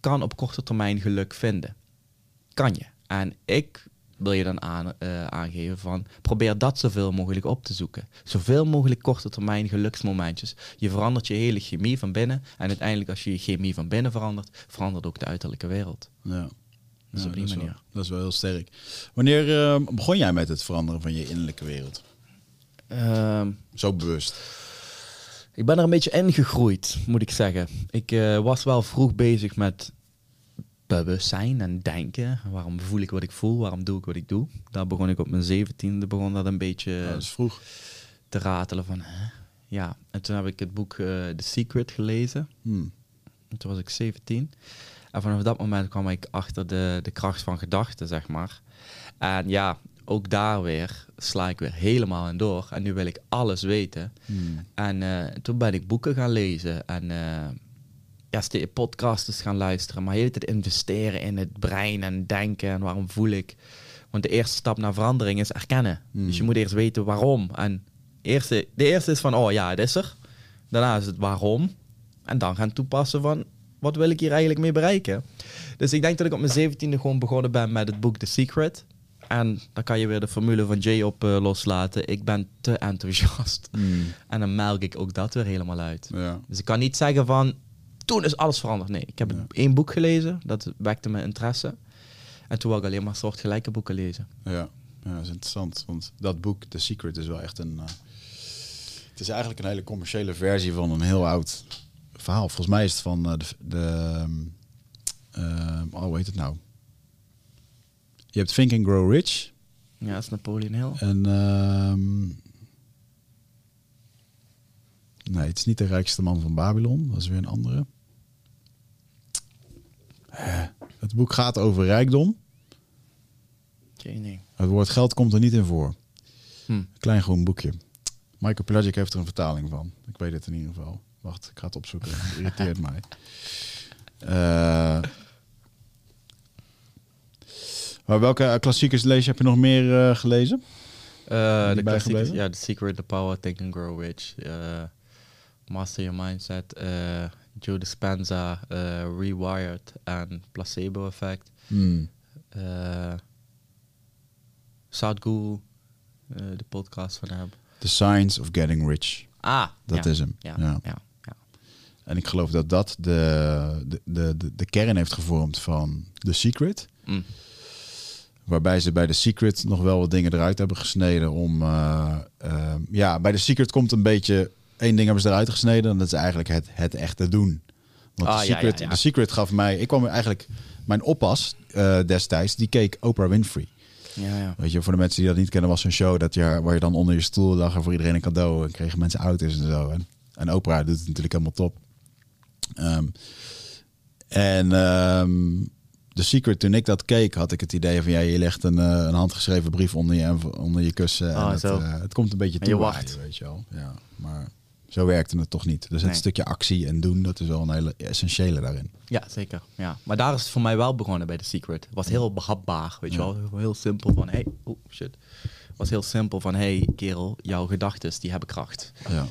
kan op korte termijn geluk vinden. Kan je. En ik wil je dan aan, uh, aangeven van probeer dat zoveel mogelijk op te zoeken. Zoveel mogelijk korte termijn geluksmomentjes. Je verandert je hele chemie van binnen. En uiteindelijk als je je chemie van binnen verandert, verandert ook de uiterlijke wereld. Ja. Dus ja, op die dat, manier. Is wel, dat is wel heel sterk. Wanneer uh, begon jij met het veranderen van je innerlijke wereld? Uh, Zo bewust. Ik ben er een beetje ingegroeid, moet ik zeggen. Ik uh, was wel vroeg bezig met bewustzijn en denken. Waarom voel ik wat ik voel? Waarom doe ik wat ik doe? Daar begon ik op mijn zeventiende begon dat een beetje ja, dat is vroeg. te ratelen van. Hè? Ja, en toen heb ik het boek uh, The Secret gelezen. Hmm. Toen was ik zeventien. En vanaf dat moment kwam ik achter de, de kracht van gedachten, zeg maar. En ja, ook daar weer sla ik weer helemaal in door. En nu wil ik alles weten. Hmm. En uh, toen ben ik boeken gaan lezen. En uh, ja, podcasters gaan luisteren. Maar de hele tijd investeren in het brein en denken. En waarom voel ik? Want de eerste stap naar verandering is erkennen. Hmm. Dus je moet eerst weten waarom. En eerste, de eerste is van, oh ja, het is er. Daarna is het waarom. En dan gaan toepassen van, wat wil ik hier eigenlijk mee bereiken? Dus ik denk dat ik op mijn zeventiende gewoon begonnen ben met het boek The Secret. En dan kan je weer de formule van Jay op uh, loslaten. Ik ben te enthousiast. Mm. En dan melk ik ook dat weer helemaal uit. Ja. Dus ik kan niet zeggen van, toen is alles veranderd. Nee, ik heb ja. één boek gelezen. Dat wekte mijn interesse. En toen wil ik alleen maar soortgelijke boeken lezen. Ja, ja, dat is interessant. Want dat boek The Secret is wel echt een... Uh, het is eigenlijk een hele commerciële versie van een heel oud... verhaal. Volgens mij is het van de... de uh, oh, hoe heet het nou? Je hebt Think and Grow Rich. Ja, dat is Napoleon Hill. En... Um, nee, het is niet de rijkste man van Babylon. Dat is weer een andere. Uh, het boek gaat over rijkdom. Geen ding. Het woord geld komt er niet in voor. Hm. Klein groen boekje. Michael Plazek heeft er een vertaling van. Ik weet het in ieder geval. Wacht, ik ga het opzoeken. Het irriteert mij. Uh, maar welke klassiekers lees je? Heb je nog meer uh, gelezen? Uh, de klassiekers, ja, The Secret, The Power, Think and Grow Rich. Uh, Master Your Mindset. Uh, Joe Dispenza, uh, Rewired en Placebo Effect. Hmm. Uh, Sadhguru, uh, de podcast van hem. The Science of Getting Rich. Ah, dat ja, is hem. Ja, ja. Ja, ja. En ik geloof dat dat de, de, de, de kern heeft gevormd van The Secret. Mm. Waarbij ze bij The Secret nog wel wat dingen eruit hebben gesneden. Om, uh, uh, ja, bij The Secret komt een beetje... één ding hebben ze eruit gesneden. En dat is eigenlijk het, het echte doen. Want ah, The, Secret, ja, ja, ja. The Secret gaf mij... Ik kwam eigenlijk... Mijn oppas uh, destijds, die keek Oprah Winfrey. Ja, ja. Weet je, voor de mensen die dat niet kennen, was een show dat je, waar je dan onder je stoel lag en voor iedereen een cadeau en kregen mensen auto's en zo. En, en Oprah doet het natuurlijk helemaal top. Um, en um, The Secret, toen ik dat keek, had ik het idee van ja, je legt een, uh, een handgeschreven brief onder je, onder je kussen. Oh, en het, uh, het komt een beetje toe. Je wacht. Uit, weet je wel. Ja, maar zo werkte het toch niet. Dus nee. Het stukje actie en doen, dat is wel een hele essentiële daarin. Ja, zeker. Ja. Maar daar is het voor mij wel begonnen bij The Secret. Het was heel behapbaar, weet ja. je wel. Heel simpel van, hey, oh shit. Het was heel simpel van, hey kerel, jouw gedachten, die hebben kracht. Ja.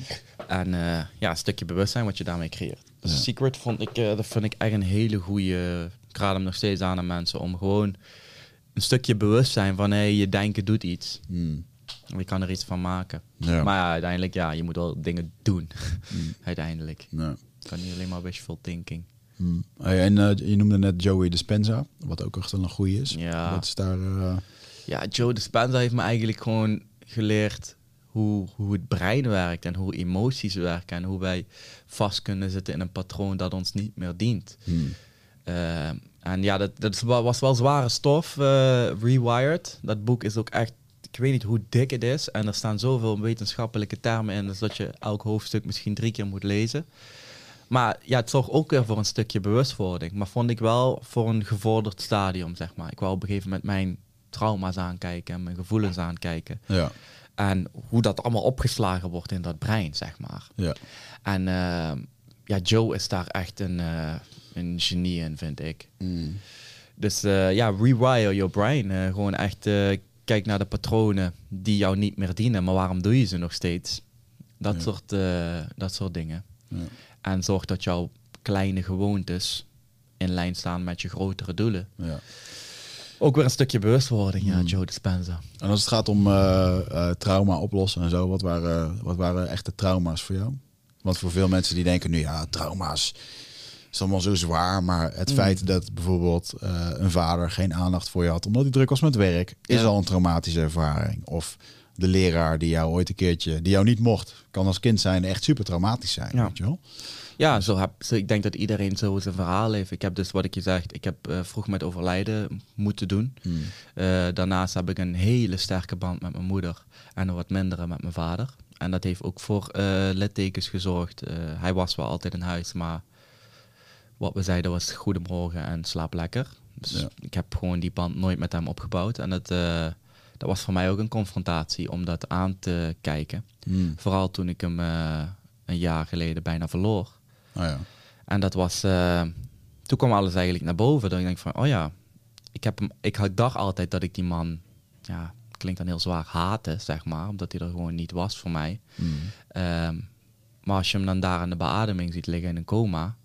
En uh, ja, een stukje bewustzijn wat je daarmee creëert. Dus ja. The Secret vond ik, uh, dat vond ik echt een hele goede... Ik raad hem nog steeds aan aan mensen om gewoon een stukje bewustzijn van, hey, je denken doet iets. Hmm. Je kan er iets van maken. Ja. Maar ja, uiteindelijk, ja, je moet wel dingen doen. Mm. Uiteindelijk. Ja. Je kan niet alleen maar wishful thinking. Mm. Hey, en uh, je noemde net Joey Dispenza, wat ook echt een goeie is. Ja. Wat is daar, uh... ja, Joe Dispenza heeft me eigenlijk gewoon geleerd hoe, hoe het brein werkt en hoe emoties werken. En hoe wij vast kunnen zitten in een patroon dat ons niet meer dient. Mm. Uh, en ja, dat, dat was wel zware stof. Uh, Rewired, dat boek is ook echt... Ik weet niet hoe dik het is. En er staan zoveel wetenschappelijke termen in. Dus dat je elk hoofdstuk misschien drie keer moet lezen. Maar ja, het zorgt ook weer voor een stukje bewustwording. Maar vond ik wel voor een gevorderd stadium, zeg maar. Ik wou op een gegeven moment mijn trauma's aankijken. En mijn gevoelens aankijken. Ja. En hoe dat allemaal opgeslagen wordt in dat brein, zeg maar. Ja. En uh, ja, Joe is daar echt een, uh, een genie in, vind ik. Mm. Dus uh, ja, rewire your brain. Uh, gewoon echt... Uh, Kijk naar de patronen die jou niet meer dienen, maar waarom doe je ze nog steeds? Dat, ja. soort, uh, dat soort dingen. Ja. En zorg dat jouw kleine gewoontes in lijn staan met je grotere doelen. Ja. Ook weer een stukje bewustwording, ja, mm. Joe Dispenza. En als het gaat om uh, uh, trauma oplossen en zo, wat waren, wat waren echte trauma's voor jou? Want voor veel mensen die denken nu, ja, trauma's... is allemaal zo zwaar, maar het mm. feit dat bijvoorbeeld uh, een vader geen aandacht voor je had... omdat hij druk was met werk, is ja. al een traumatische ervaring. Of de leraar die jou ooit een keertje, die jou niet mocht, kan als kind zijn echt super traumatisch zijn. Ja, weet je wel? Ja, zo heb, zo, ik denk dat iedereen zo zijn verhaal heeft. Ik heb dus, wat ik je zeg, ik heb uh, vroeg met overlijden moeten doen. Hmm. Uh, daarnaast heb ik een hele sterke band met mijn moeder en een wat mindere met mijn vader. En dat heeft ook voor uh, littekens gezorgd. Uh, hij was wel altijd in huis, maar wat we zeiden was goedemorgen en slaap lekker. Dus ja. Ik heb gewoon die band nooit met hem opgebouwd. En dat, uh, dat was voor mij ook een confrontatie om dat aan te kijken. Mm. Vooral toen ik hem uh, een jaar geleden bijna verloor. Oh ja. En dat was... Uh, toen kwam alles eigenlijk naar boven. Dat ik denk van, oh ja, ik, heb hem, ik dacht altijd dat ik die man... Ja, klinkt dan heel zwaar, haten, zeg maar. Omdat hij er gewoon niet was voor mij. Mm. Um, maar als je hem dan daar aan de beademing ziet liggen in een coma...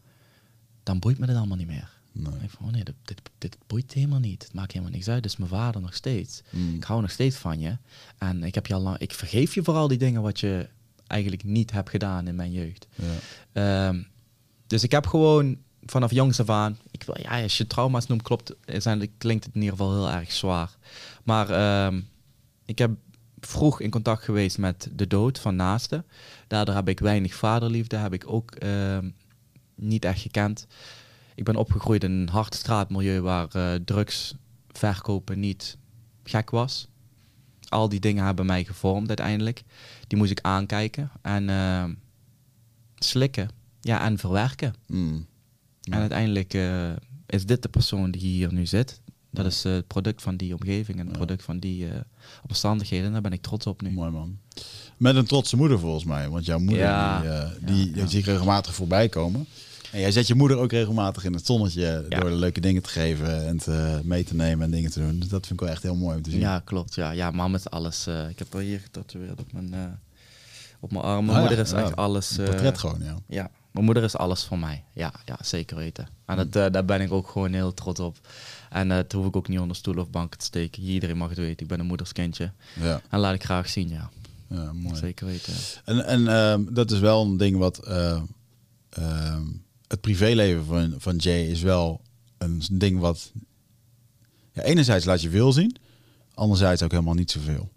dan boeit me dat allemaal niet meer. Nee. Ik van, oh nee, dit, dit, dit boeit helemaal niet. Het maakt helemaal niks uit. Dit is mijn vader nog steeds. Mm. Ik hou nog steeds van je. En ik heb je al lang, ik vergeef je vooral die dingen wat je eigenlijk niet hebt gedaan in mijn jeugd. Ja. Um, dus ik heb gewoon vanaf jongs af aan... Ik, ja, als je trauma's noemt, klopt, zijn, klinkt het in ieder geval heel erg zwaar. Maar um, ik heb vroeg in contact geweest met de dood van naasten. Daardoor heb ik weinig vaderliefde. Heb ik ook... Um, niet echt gekend. Ik ben opgegroeid in een hard straatmilieu waar uh, drugs verkopen niet gek was. Al die dingen hebben mij gevormd uiteindelijk. Die moest ik aankijken en uh, slikken, ja, en verwerken. Mm. Ja. En uiteindelijk uh, is dit de persoon die hier nu zit. Dat ja. is uh, het product van die omgeving en het ja. product van die uh, omstandigheden. En daar ben ik trots op nu. Mooi man. Met een trotse moeder volgens mij. Want jouw moeder, ja, die, uh, die, ja, ja. die zie ik regelmatig voorbij komen. En jij zet je moeder ook regelmatig in het zonnetje. Ja. Door de leuke dingen te geven en te, mee te nemen en dingen te doen. Dus dat vind ik wel echt heel mooi om te zien. Ja, klopt. Ja, ja, mam is alles. Uh, ik heb er hier getatoeëerd op mijn, uh, op mijn arm. Mijn nou, moeder ja, is ja, echt alles. Uh, portret gewoon, ja. Ja. Mijn moeder is alles voor mij. Ja, ja, zeker weten. En dat, uh, daar ben ik ook gewoon heel trots op. En uh, dat hoef ik ook niet onder stoelen of banken te steken. Iedereen mag het weten. Ik ben een moederskindje. Ja. En laat ik graag zien, ja. Ja, mooi. Zeker weten. En, en uh, dat is wel een ding wat... Uh, uh, het privéleven van, van Jay is wel een ding wat... Ja, enerzijds laat je veel zien. Anderzijds ook helemaal niet zoveel.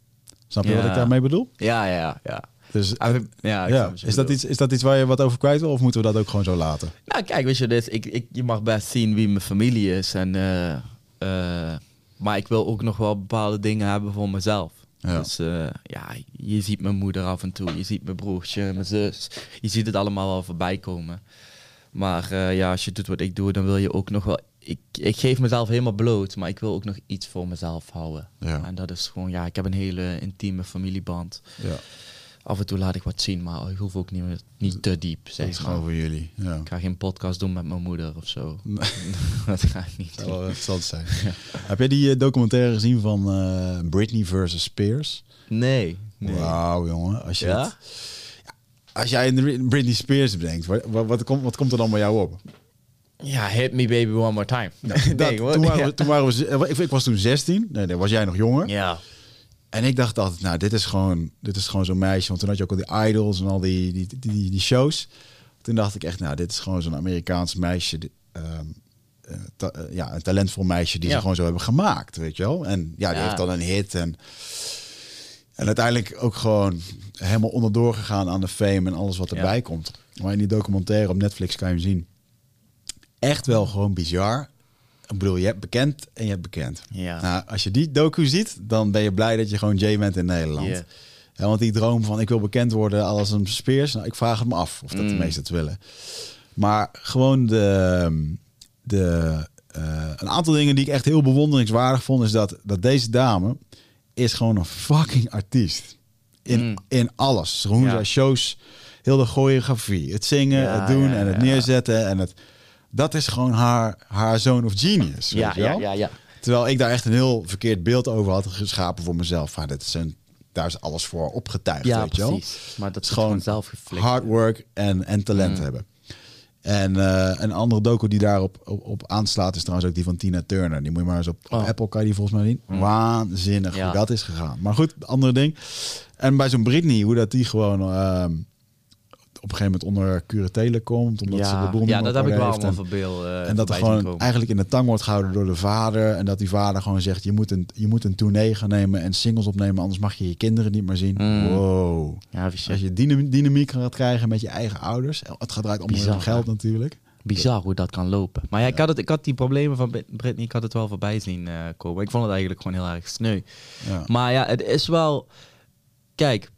Snap je ja. wat ik daarmee bedoel? Ja, ja, ja. Dus, ja, ja. Is, dat iets, is dat iets waar je wat over kwijt wil? Of moeten we dat ook gewoon zo laten? Nou kijk, weet je, dus ik, ik, je mag best zien wie mijn familie is. En, uh, uh, maar ik wil ook nog wel bepaalde dingen hebben voor mezelf. Ja. Dus uh, ja, je ziet mijn moeder af en toe. Je ziet mijn broertje, mijn zus. Je ziet het allemaal wel voorbij komen. Maar uh, ja, als je doet wat ik doe, dan wil je ook nog wel... Ik, ik geef mezelf helemaal bloot, maar ik wil ook nog iets voor mezelf houden. Ja. En dat is gewoon, ja, ik heb een hele intieme familieband. Ja. Af en toe laat ik wat zien, maar ik hoef ook niet, meer, niet te diep. Zeg, dat is gewoon voor jullie. Ja. Ik ga geen podcast doen met mijn moeder of zo. Nee. Dat ga ik niet doen. Dat zal het zijn. Ja. Heb jij die documentaire gezien van uh, Britney versus Spears? Nee. nee. Wauw, jongen. Als, je ja? het, ja, als jij Britney Spears bedenkt, wat, wat, wat, komt, wat komt er dan bij jou op? Ja, hit me baby one more time. Nou, dat, nee, toen waren we, toen waren we, ik, ik was toen zestien. Nee, nee, was jij nog jonger? Ja. En ik dacht altijd, nou, dit is gewoon, dit is gewoon zo'n meisje. Want toen had je ook al die idols en al die, die, die, die shows. Toen dacht ik echt, nou, dit is gewoon zo'n Amerikaans meisje. Uh, ta, uh, ja, een talentvol meisje die ja. ze gewoon zo hebben gemaakt, weet je wel. En ja, die ja. heeft dan een hit. En, en uiteindelijk ook gewoon helemaal onderdoor gegaan aan de fame en alles wat erbij ja. komt. Maar in die documentaire op Netflix kan je hem zien. Echt wel gewoon bizar. Ik bedoel, je hebt bekend en je hebt bekend. Ja. Nou, als je die docu ziet, dan ben je blij dat je gewoon Jay bent in Nederland. Yeah. Ja, want die droom van ik wil bekend worden als een Spears. Nou, ik vraag het me af of dat mm. de meesten het willen. Maar gewoon de, de uh, een aantal dingen die ik echt heel bewonderingswaardig vond, is dat, dat deze dame is gewoon een fucking artiest. In, mm. in alles. Hoe ja. zij shows, heel de choreografie. Het zingen, ja, het doen ja, en het ja. neerzetten en het... Dat is gewoon haar, haar zone of genius. Ja, weet je wel? Ja, ja, ja. Terwijl ik daar echt een heel verkeerd beeld over had geschapen voor mezelf. Ja, dit is een, daar is alles voor opgetuigd. Ja, weet precies. Je wel? Maar dat is gewoon, gewoon zelf geflikt. Hard work en, en talent mm. hebben. En uh, een andere docu die daarop op, op aanslaat is trouwens ook die van Tina Turner. Die moet je maar eens op, op oh. Apple kan je die volgens mij zien. Mm. Waanzinnig ja. hoe dat is gegaan. Maar goed, andere ding. En bij zo'n Britney, hoe dat die gewoon... Uh, op een gegeven moment onder curatele komt. Omdat ja, ze de boel ja, dat heb ik wel allemaal van beelden. Uh, en dat er gewoon komen. Eigenlijk in de tang wordt gehouden door de vader. En dat die vader gewoon zegt, je moet een, je moet een tournee gaan nemen en singles opnemen. Anders mag je je kinderen niet meer zien. Mm. Wow. Ja, als je dynamiek gaat krijgen met je eigen ouders. Het gaat eruit om Bizar, geld natuurlijk. Bizar hoe dat kan lopen. Maar ja, ik had, het, ik had die problemen van Britney, ik had het wel voorbij zien uh, komen. Ik vond het eigenlijk gewoon heel erg sneu. Ja. Maar ja, het is wel... Kijk,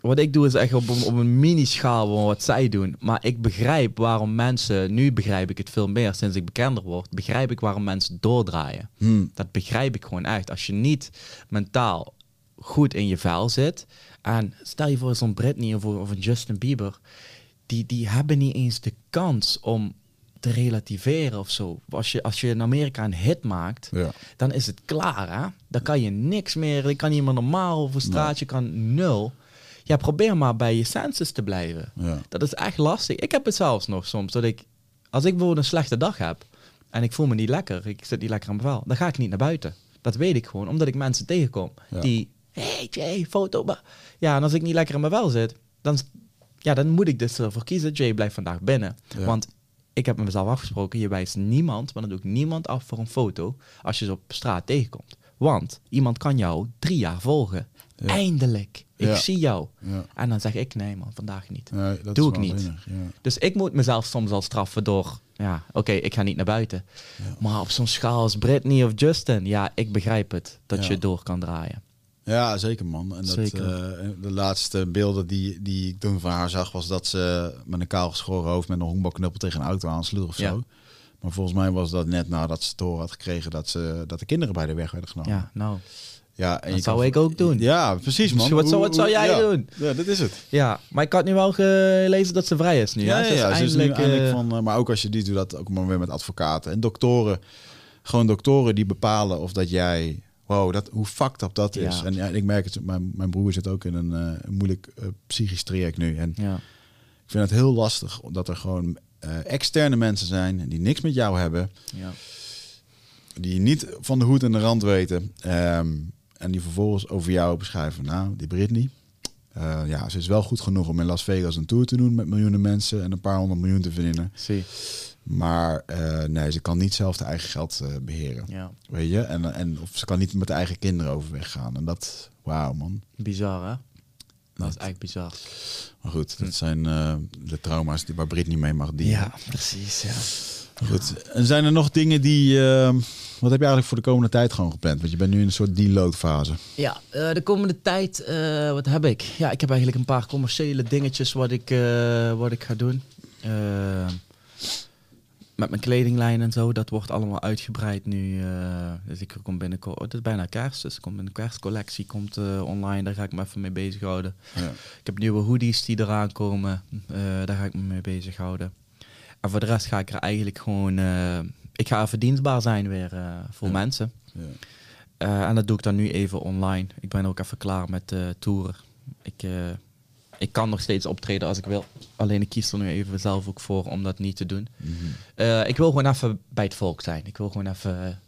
wat ik doe is echt op, op een mini-schaal wat zij doen. Maar ik begrijp waarom mensen... Nu begrijp ik het veel meer, sinds ik bekender word. Begrijp ik waarom mensen doordraaien. Hmm. Dat begrijp ik gewoon echt. Als je niet mentaal goed in je vel zit... En stel je voor zo'n Britney of, of een Justin Bieber... Die, die hebben niet eens de kans om... te relativeren of zo. Als je, als je in Amerika een hit maakt, ja. dan is het klaar, hè? Dan kan je niks meer, dan kan iemand normaal over straat, je kan nul. Ja, probeer maar bij je senses te blijven. Ja. Dat is echt lastig. Ik heb het zelfs nog soms, dat ik, als ik bijvoorbeeld een slechte dag heb, en ik voel me niet lekker, ik zit niet lekker aan mijn vel, dan ga ik niet naar buiten. Dat weet ik gewoon, omdat ik mensen tegenkom, ja. die, hey Jay, foto, bah. Ja, en als ik niet lekker aan mijn vel zit, dan, ja, dan moet ik dus ervoor kiezen, Jay blijft vandaag binnen. Ja. Want ik heb met mezelf afgesproken, je wijst niemand, maar dan doe ik niemand af voor een foto als je ze op straat tegenkomt. Want iemand kan jou drie jaar volgen. Ja. Eindelijk. Ik ja. zie jou. Ja. En dan zeg ik, nee man, vandaag niet. Nee, dat doe ik niet. Weinig, ja. Dus ik moet mezelf soms al straffen door, ja, oké, okay, ik ga niet naar buiten. Ja. Maar op zo'n schaal als Britney of Justin, ja, ik begrijp het, dat ja. je door kan draaien. Ja, zeker man. En dat, zeker. Uh, de laatste beelden die, die ik toen van haar zag... was dat ze met een kaal geschoren hoofd... met een honkbalknuppel tegen een auto aansloeg of ja. zo. Maar volgens mij was dat net nadat ze door had gekregen... dat, ze, dat de kinderen bij de weg werden genomen. Ja, nou. Ja, en dat zou kan... ik ook doen. Ja, precies man. Wat zou, wat zou jij ja. doen? Ja, dat is het. Ja, maar ik had nu wel gelezen dat ze vrij is nu. Ja, ja, ja, ja. Eindelijk, ze is nu eindelijk van... Uh, maar ook als je die doet, dat ook maar weer met advocaten. En doktoren. Gewoon doktoren die bepalen of dat jij... Wow, dat, hoe fucked up dat ja. is. En ja, ik merk het, mijn, mijn broer zit ook in een, uh, een moeilijk uh, psychisch traject nu. En ja. ik vind het heel lastig, omdat er gewoon uh, externe mensen zijn... die niks met jou hebben. Ja. Die niet van de hoed en de rand weten. Um, en die vervolgens over jou beschrijven. Nou, die Britney. Uh, ja, ze is wel goed genoeg om in Las Vegas een tour te doen... met miljoenen mensen en een paar honderd miljoen te verdienen. Zie. Maar uh, nee, ze kan niet zelf haar eigen geld uh, beheren. Ja. Weet je? En, en of ze kan niet met haar eigen kinderen overweg gaan. En dat, wauw man. Bizar hè? Dat, dat is eigenlijk bizar. Maar goed, dat hm. zijn uh, de trauma's die waar Britney mee mag dienen. Ja, precies. Ja. Goed. En zijn er nog dingen die... Uh, wat heb je eigenlijk voor de komende tijd gewoon gepland? Want je bent nu in een soort deload fase. Ja, uh, de komende tijd, uh, wat heb ik? Ja, ik heb eigenlijk een paar commerciële dingetjes wat ik, uh, wat ik ga doen. Uh, Met mijn kledinglijn en zo, dat wordt allemaal uitgebreid nu. Uh, dus ik kom binnenkort, oh, het is bijna kerst, dus komt een kerstcollectie komt uh, online, daar ga ik me even mee bezighouden. Ja. Ik heb nieuwe hoodies die eraan komen, uh, daar ga ik me mee bezighouden. En voor de rest ga ik er eigenlijk gewoon, uh, ik ga even dienstbaar zijn weer uh, voor ja. mensen. Ja. Uh, en dat doe ik dan nu even online. Ik ben ook even klaar met uh, toeren. Ik... Uh, Ik kan nog steeds optreden als ik wil. Alleen ik kies er nu even zelf ook voor om dat niet te doen. Mm-hmm. uh, ik wil gewoon even bij het volk zijn. Ik wil gewoon even...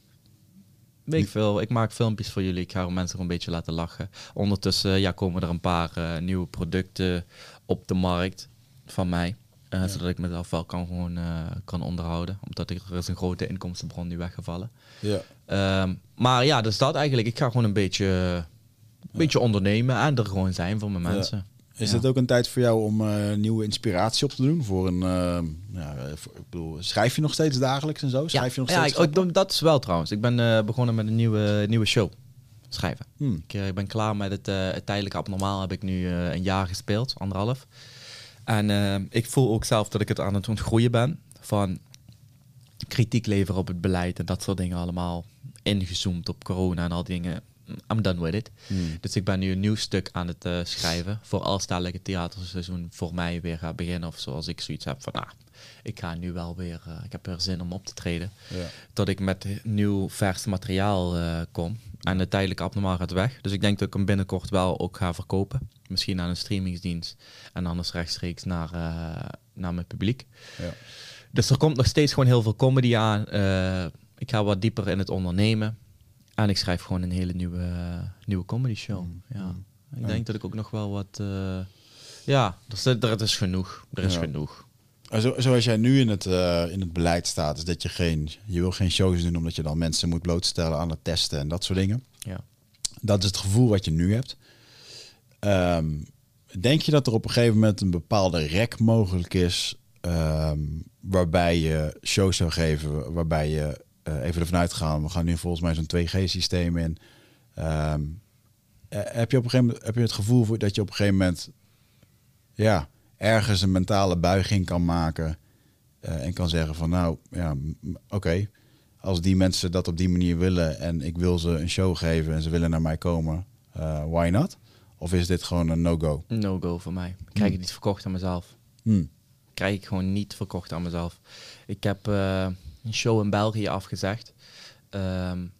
Weet ik veel. Ik maak filmpjes voor jullie. Ik ga mensen gewoon een beetje laten lachen. Ondertussen ja, komen er een paar uh, nieuwe producten op de markt van mij. Uh, ja. Zodat ik mezelf wel kan, gewoon, uh, kan onderhouden. Omdat er is een grote inkomstenbron nu weggevallen. Ja. Um, maar ja, dus dat eigenlijk. Ik ga gewoon een beetje, een ja. beetje ondernemen. En er gewoon zijn voor mijn mensen. Ja. Is ja. dat ook een tijd voor jou om uh, nieuwe inspiratie op te doen? Voor een, uh, ja, voor, ik bedoel, schrijf je nog steeds dagelijks en zo? Schrijf ja. je nog steeds? Ja, ik, ik, dat is wel trouwens. Ik ben uh, begonnen met een nieuwe, nieuwe show. Schrijven. Hmm. Ik uh, ben klaar met het, uh, het tijdelijke abnormaal. Heb ik nu uh, een jaar gespeeld, anderhalf. En uh, ik voel ook zelf dat ik het aan het ontgroeien ben. Van kritiek leveren op het beleid en dat soort dingen allemaal. Ingezoomd op corona en al die dingen. I'm done with it. Hmm. Dus ik ben nu een nieuw stuk aan het uh, schrijven. Voor als het theaterseizoen voor mij weer gaat beginnen. Of zoals ik zoiets heb van, nou, ah, ik ga nu wel weer, uh, ik heb er zin om op te treden. Ja. Dat ik met nieuw vers materiaal uh, kom. En het tijdelijk abnormaal gaat weg. Dus ik denk dat ik hem binnenkort wel ook ga verkopen. Misschien aan een streamingsdienst. En anders rechtstreeks naar, uh, naar mijn publiek. Ja. Dus er komt nog steeds gewoon heel veel comedy aan. Uh, ik ga wat dieper in het ondernemen. En ik schrijf gewoon een hele nieuwe, uh, nieuwe comedy show. Mm. Ja. Ik denk mm. dat ik ook nog wel wat uh, Ja, er, er, er is genoeg. Er is ja. genoeg. Zo, zoals jij nu in het, uh, in het beleid staat, is dat je geen... Je wil geen shows doen omdat je dan mensen moet blootstellen aan het testen en dat soort dingen. Ja. Dat is het gevoel wat je nu hebt. Um, denk je dat er op een gegeven moment een bepaalde rek mogelijk is... Um, waarbij je shows zou geven, waarbij je uh, even ervan uitgaan... We gaan nu volgens mij zo'n twee G systeem in. Um, heb je op een gegeven moment heb je het gevoel dat je op een gegeven moment... ja, ergens een mentale buiging kan maken uh, en kan zeggen van nou, ja, oké, okay. Als die mensen dat op die manier willen en ik wil ze een show geven en ze willen naar mij komen, uh, why not? Of is dit gewoon een no-go? No-go voor mij. Krijg hmm. ik niet verkocht aan mezelf. Hmm. Krijg ik gewoon niet verkocht aan mezelf. Ik heb uh, een show in België afgezegd, um,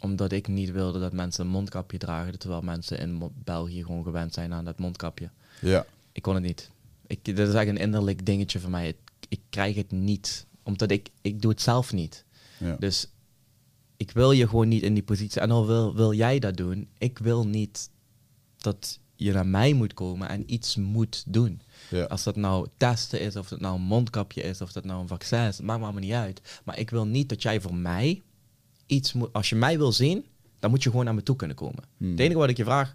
omdat ik niet wilde dat mensen een mondkapje dragen, terwijl mensen in Mo- België gewoon gewend zijn aan dat mondkapje. Ja. Ik kon het niet. Ik, dat is eigenlijk een innerlijk dingetje voor mij. Ik, ik krijg het niet. Omdat ik, ik doe het zelf niet. Ja. Dus ik wil je gewoon niet in die positie. En al wil, wil jij dat doen, ik wil niet dat je naar mij moet komen en iets moet doen. Ja. Als dat nou testen is, of dat nou een mondkapje is, of dat nou een vaccin is, maakt me allemaal niet uit. Maar ik wil niet dat jij voor mij iets moet... Als je mij wil zien, dan moet je gewoon naar me toe kunnen komen. Hmm. Het enige wat ik je vraag,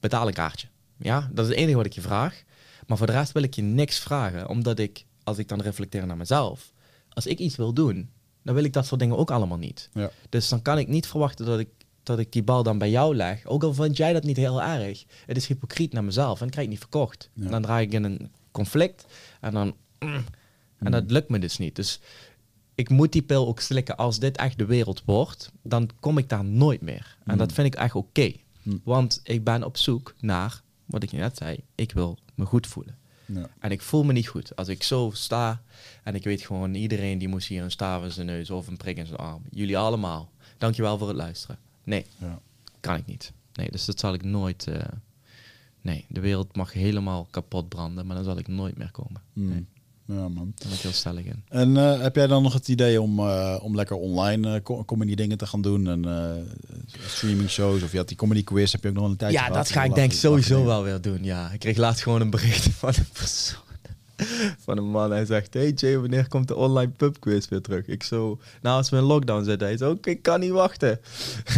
betaal een kaartje. Ja, dat is het enige wat ik je vraag. Maar voor de rest wil ik je niks vragen. Omdat ik, als ik dan reflecteer naar mezelf... Als ik iets wil doen, dan wil ik dat soort dingen ook allemaal niet. Ja. Dus dan kan ik niet verwachten dat ik, dat ik die bal dan bij jou leg. Ook al vind jij dat niet heel erg. Het is hypocriet naar mezelf. En dan krijg ik niet verkocht. Ja. En dan draai ik in een conflict. En dan... Mm, en dat lukt me dus niet. Dus ik moet die pil ook slikken. Als dit echt de wereld wordt, dan kom ik daar nooit meer. En mm. dat vind ik echt oké. Okay. Mm. Want ik ben op zoek naar... Wat ik net zei, ik wil me goed voelen. Ja. En ik voel me niet goed. Als ik zo sta en ik weet gewoon... Iedereen die moest hier een staaf in zijn neus of een prik in zijn arm. Jullie allemaal. Dankjewel voor het luisteren. Nee, ja. kan ik niet. Nee, dus dat zal ik nooit... Uh, nee, de wereld mag helemaal kapot branden, maar dan zal ik nooit meer komen. Mm. Nee. Ja, man. Daar ben ik heel stellig in. En uh, heb jij dan nog het idee om, uh, om lekker online uh, comedy dingen te gaan doen? En uh, streaming shows? Of je had die comedy quiz, heb je ook nog een tijdje Ja, gehad, dat ga ik denk sowieso lachen. wel weer doen, ja. Ik kreeg laatst gewoon een bericht van een persoon. Van een man, hij zegt... Hey Jay, wanneer komt de online pubquiz weer terug? Ik zo... Nou, als we in lockdown zitten. Hij zo... Ik kan niet wachten.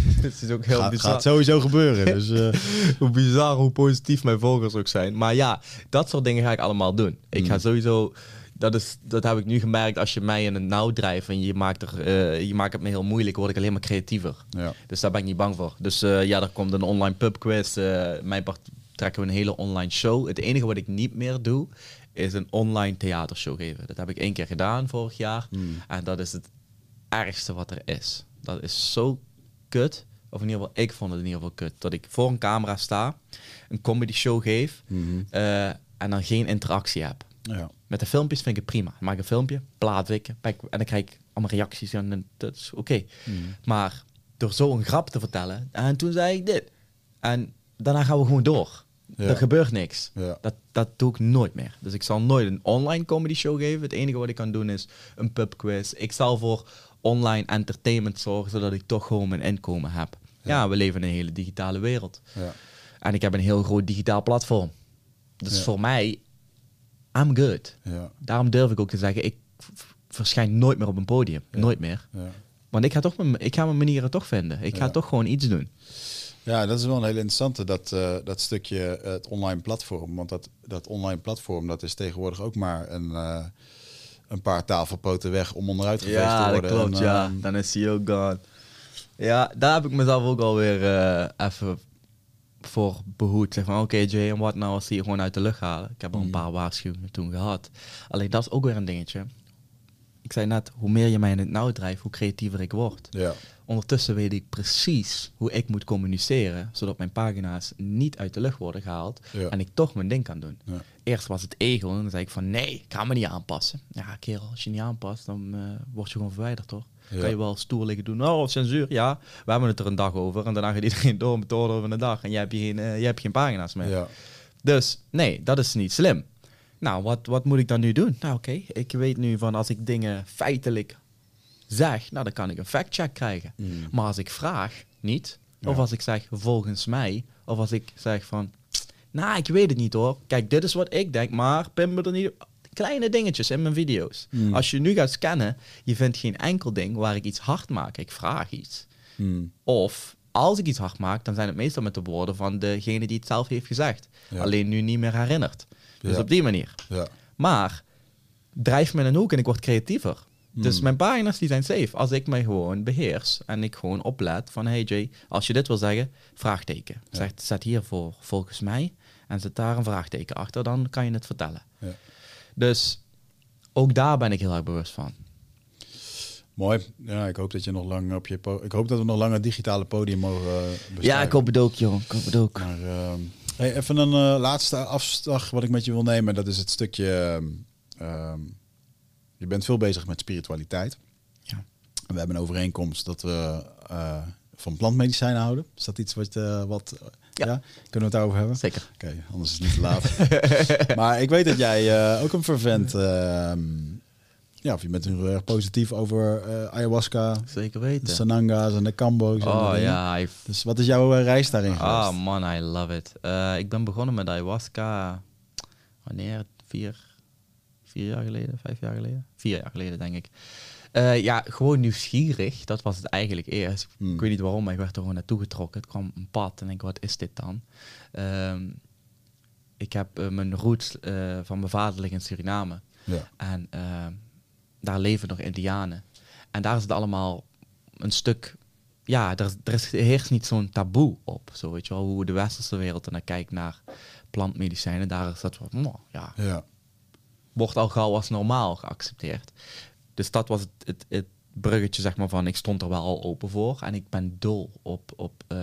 Het is ook heel Ga, bizar. Gaat sowieso gebeuren. Dus, uh... hoe bizar, hoe positief mijn volgers ook zijn. Maar ja, dat soort dingen ga ik allemaal doen. Ik mm. ga sowieso... Dat, is, dat heb ik nu gemerkt, als je mij in het nauw drijft en je maakt, er, uh, je maakt het me heel moeilijk, word ik alleen maar creatiever. Ja. Dus daar ben ik niet bang voor. Dus uh, ja, er komt een online pubquiz. Uh, mijn part trekken we een hele online show. Het enige wat ik niet meer doe, is een online theatershow geven. Dat heb ik één keer gedaan vorig jaar. Mm. En dat is het ergste wat er is. Dat is zo kut. Of in ieder geval, ik vond het in ieder geval kut. Dat ik voor een camera sta, een comedy show geef mm-hmm. uh, en dan geen interactie heb. Ja. Met de filmpjes vind ik het prima. Ik maak een filmpje, plaat ik, en dan krijg ik allemaal reacties. En dat is oké. Okay. Mm. Maar door zo'n grap te vertellen, en toen zei ik dit. En daarna gaan we gewoon door. Ja. Er gebeurt niks. Ja. Dat, dat doe ik nooit meer. Dus ik zal nooit een online comedy show geven. Het enige wat ik kan doen is een pubquiz. Ik zal voor online entertainment zorgen, zodat ik toch gewoon mijn inkomen heb. Ja, ja we leven in een hele digitale wereld. Ja. En ik heb een heel groot digitaal platform. Dus ja. voor mij... I'm good. Ja. Daarom durf ik ook te zeggen, ik verschijn nooit meer op een podium. Ja. Nooit meer. Ja. Want ik ga, toch mijn, ik ga mijn manieren toch vinden. Ik ga ja. toch gewoon iets doen. Ja, dat is wel een hele interessante, dat, uh, dat stukje uh, het online platform. Want dat, dat online platform, dat is tegenwoordig ook maar een, uh, een paar tafelpoten weg om onderuit geveegd ja, te worden. Ja, dat klopt. En, uh, ja, dan is hij ook gone. Ja, daar heb ik mezelf ook alweer uh, even... voor behoed, zeg maar, oké okay Jay, en wat nou als die je gewoon uit de lucht halen? Ik heb al een paar waarschuwingen toen gehad. Alleen dat is ook weer een dingetje. Ik zei net, hoe meer je mij in het nauw drijft, hoe creatiever ik word. Ja. Ondertussen weet ik precies hoe ik moet communiceren, zodat mijn pagina's niet uit de lucht worden gehaald ja. en ik toch mijn ding kan doen. Ja. Eerst was het ego en dan zei ik van, nee, ik ga me niet aanpassen. Ja, kerel, als je niet aanpast, dan uh, word je gewoon verwijderd, toch? Ja. Kan je wel stoer liggen doen. Oh, censuur, ja. We hebben het er een dag over. En daarna gaat iedereen door met het orde van de dag. En jij hebt geen, uh, jij hebt geen pagina's meer. Ja. Dus nee, dat is niet slim. Nou, wat, wat moet ik dan nu doen? Nou, oké. Okay. Ik weet nu van als ik dingen feitelijk zeg, nou, dan kan ik een factcheck krijgen. Mm. Maar als ik vraag, niet. Ja. Of als ik zeg, volgens mij. Of als ik zeg van, Nou, ik weet het niet hoor. Kijk, dit is wat ik denk, maar pin me er niet... Kleine dingetjes in mijn video's. Mm. Als je nu gaat scannen, je vindt geen enkel ding waar ik iets hard maak. Ik vraag iets. Mm. Of... Als ik iets hard maak, dan zijn het meestal met de woorden van degene die het zelf heeft gezegd. Ja. Alleen nu niet meer herinnerd. Dus ja. op die manier. Ja. Maar drijf me in een hoek en ik word creatiever. Mm. Dus mijn pagina's die zijn safe. Als ik mij gewoon beheers en ik gewoon oplet van... Hey Jay, als je dit wil zeggen, vraagteken. Ja. Zeg, zet hier voor volgens mij en zet daar een vraagteken achter. Dan kan je het vertellen. Ja. Dus ook daar ben ik heel erg bewust van. Mooi. Ja, ik hoop dat je nog lang op je po- ik hoop dat we nog lang het digitale podium mogen uh, bestrijden. Ja, ik hoop het ook, joh. Ik hoop het ook. Maar, uh, hey, even een uh, laatste afslag wat ik met je wil nemen. Dat is het stukje. Uh, je bent veel bezig met spiritualiteit. Ja. We hebben een overeenkomst dat we uh, van plantmedicijnen houden. Is dat iets wat? Uh, wat ja. ja. Kunnen we het daarover hebben? Zeker. Oké, okay, anders is het niet te laat. Maar ik weet dat jij uh, ook een fervent. Uh, Ja, of je bent heel erg positief over uh, ayahuasca. Zeker weten. De sananga's en de kambo's. Oh en ja. I've... Dus wat is jouw uh, reis daarin geweest? Oh man, I love it. Uh, ik ben begonnen met ayahuasca... Wanneer? Vier, vier jaar geleden? Vijf jaar geleden? Vier jaar geleden, denk ik. Uh, ja, gewoon nieuwsgierig. Dat was het eigenlijk eerst. Hmm. Ik weet niet waarom, maar ik werd er gewoon naartoe getrokken. Het kwam een pad en ik wat is dit dan? Um, ik heb uh, mijn roots uh, van mijn vader liggen in Suriname. Ja. En... Uh, daar leven nog Indianen. En daar is het allemaal een stuk... Ja, er, er is, heerst niet zo'n taboe op. Zo weet je wel, hoe de westerse wereld... en dan kijkt naar plantmedicijnen... daar is dat van, oh, ja. ja... wordt al gauw als normaal geaccepteerd. Dus dat was het, het, het bruggetje, zeg maar, van... ik stond er wel al open voor... en ik ben dol op... op uh,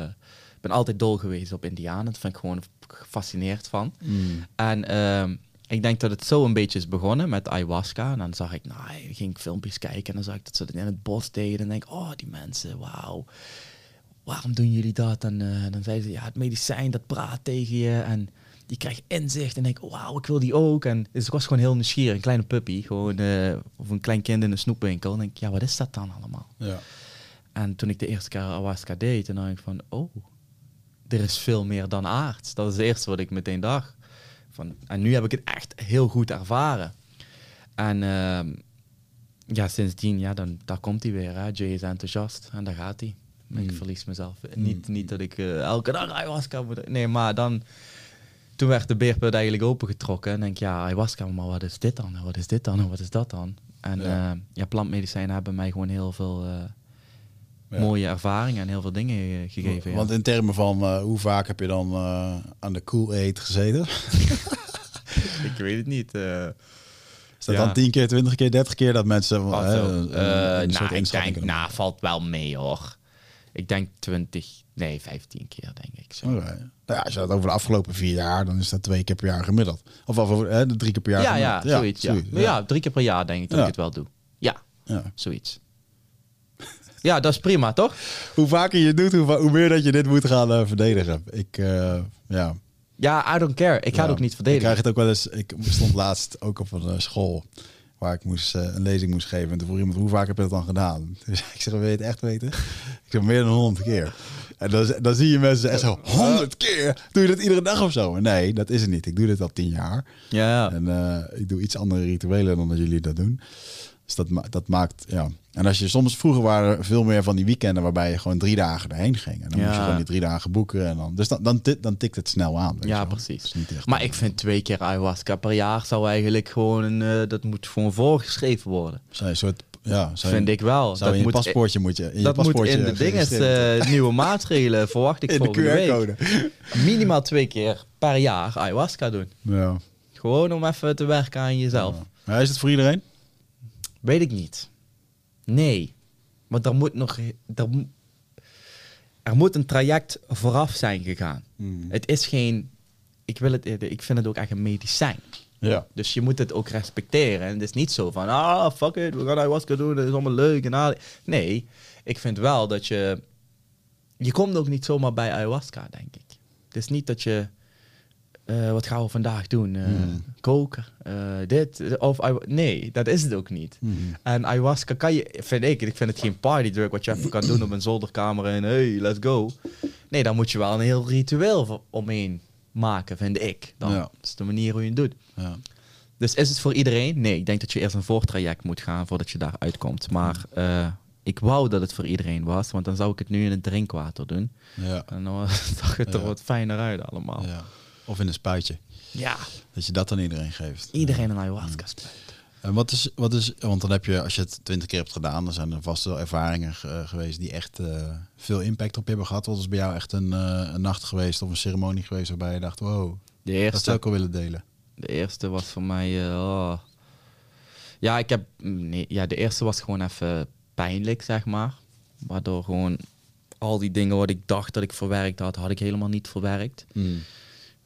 ik ben altijd dol geweest op Indianen. Dat vind ik gewoon gefascineerd van. Mm. En... Um, ik denk dat het zo een beetje is begonnen met ayahuasca. En dan zag ik, nou, ging ik filmpjes kijken. En dan zag ik dat ze dat in het bos deden. En denk ik, oh, die mensen, wauw. Waarom doen jullie dat? En uh, dan zeiden ze, ja, het medicijn, dat praat tegen je. En je krijgt inzicht. En denk ik, wauw, ik wil die ook. En dus ik was gewoon heel nieuwsgierig. Een kleine puppy, gewoon, uh, of een klein kind in een snoepwinkel. En denk ik, ja, wat is dat dan allemaal? Ja. En toen ik de eerste keer ayahuasca deed, dan dacht ik van, oh, er is veel meer dan aards. Dat is het eerste wat ik meteen dacht. Van, en nu heb ik het echt heel goed ervaren. En uh, ja, sindsdien, ja, dan, daar komt hij weer. Hè. Jay is enthousiast en daar gaat hij. Mm. Ik verlies mezelf. Mm. Niet, niet dat ik uh, elke dag ayahuasca moet... Nee, maar dan... Toen werd de beerput eigenlijk opengetrokken. En denk ik, ja, ayahuasca, maar wat is dit dan? Wat is dit dan? Wat is dat dan? En ja, uh, ja plantmedicijnen hebben mij gewoon heel veel... Uh, Ja. mooie ervaringen en heel veel dingen gegeven. Ja. Want in termen van uh, hoe vaak heb je dan uh, aan de Kool-Aid gezeten? Ik weet het niet. Uh, Is dat ja. dan tien keer, twintig keer, dertig keer dat mensen... Oh, hè, een, uh, een uh, soort nou, denk, nou, valt wel mee hoor. Ik denk twintig... Nee, vijftien keer, denk ik. Zo. Okay. Nou ja, als je dat over de afgelopen vier jaar... dan is dat twee keer per jaar gemiddeld. Of over, hè, drie keer per jaar ja, gemiddeld. Ja, ja, zoiets, ja. Zoiets, ja. ja, drie keer per jaar denk ik dat ja. ik het wel doe. Ja, ja. zoiets. Ja, dat is prima, toch? Hoe vaker je het doet, hoe, va- hoe meer dat je dit moet gaan uh, verdedigen. Ik, uh, ja... Ja, I don't care. Ik ga ja, het ook niet verdedigen. Ik krijg het ook wel eens... Ik stond laatst ook op een school waar ik moest, uh, een lezing moest geven. En toen vroeg iemand, hoe vaak heb je dat dan gedaan? Dus ik zeg, wil je het echt weten? Ik zeg, meer dan honderd keer. En dan, dan zie je mensen echt zo, honderd keer? Doe je dat iedere dag of zo? Nee, dat is het niet. Ik doe dit al tien jaar. Ja, ja. En uh, ik doe iets andere rituelen dan dat jullie dat doen. Dus dat, ma- dat maakt... ja. En als je soms vroeger waren er veel meer van die weekenden waarbij je gewoon drie dagen erheen ging. En dan ja. moest je gewoon die drie dagen boeken. En dan, dus dan, dan, t- dan tikt het snel aan. Weet ja, precies. Is niet echt maar ik vind twee keer ayahuasca per jaar zou eigenlijk gewoon... Uh, dat moet gewoon voorgeschreven worden. Zou je een soort... Ja, zou je, vind ik wel. Zou dat je moet, paspoortje moet je... In dat je paspoortje moet in de dinges uh, nieuwe maatregelen verwacht ik in volgende de Q R-code. Week. Minimaal twee keer per jaar ayahuasca doen. Ja. Gewoon om even te werken aan jezelf. Ja. Maar is het voor iedereen? Weet ik niet. Nee, want er moet nog er, er moet een traject vooraf zijn gegaan. Mm. Het is geen, ik wil het, ik vind het ook echt een medicijn. Ja. Dus je moet het ook respecteren. En het is niet zo van, ah, fuck it, we gaan ayahuasca doen, dat is allemaal leuk en al. Nee, ik vind wel dat je, je komt ook niet zomaar bij ayahuasca, denk ik. Het is niet dat je, uh, wat gaan we vandaag doen? Uh, mm. Koken, uh, dit, of nee, dat is het ook niet. Mm. En ayahuasca kan je, vind ik, ik vind het geen partydrug wat je even kan doen op een zolderkamer en hey, let's go. Nee, daar moet je wel een heel ritueel omheen maken, vind ik. Dan. Ja. Dat is de manier hoe je het doet. Ja. Dus is het voor iedereen? Nee, ik denk dat je eerst een voortraject moet gaan voordat je daar uitkomt. Maar uh, ik wou dat het voor iedereen was, want dan zou ik het nu in het drinkwater doen. Ja. En dan zag het er ja. wat fijner uit allemaal. Ja. Of in een spuitje. Ja. Dat je dat aan iedereen geeft. Iedereen een ayahuasca spuit. En wat is, wat is, want dan heb je, als je het twintig keer hebt gedaan, dan zijn er vast wel ervaringen uh, geweest die echt uh, veel impact op je hebben gehad. Wat is bij jou echt een, uh, een nacht geweest of een ceremonie geweest waarbij je dacht, wow, de eerste, dat zou ik al willen delen? De eerste was voor mij, uh, oh. ja, ik heb, nee, ja, de eerste was gewoon even pijnlijk, zeg maar. Waardoor gewoon al die dingen wat ik dacht dat ik verwerkt had, had ik helemaal niet verwerkt. Mm.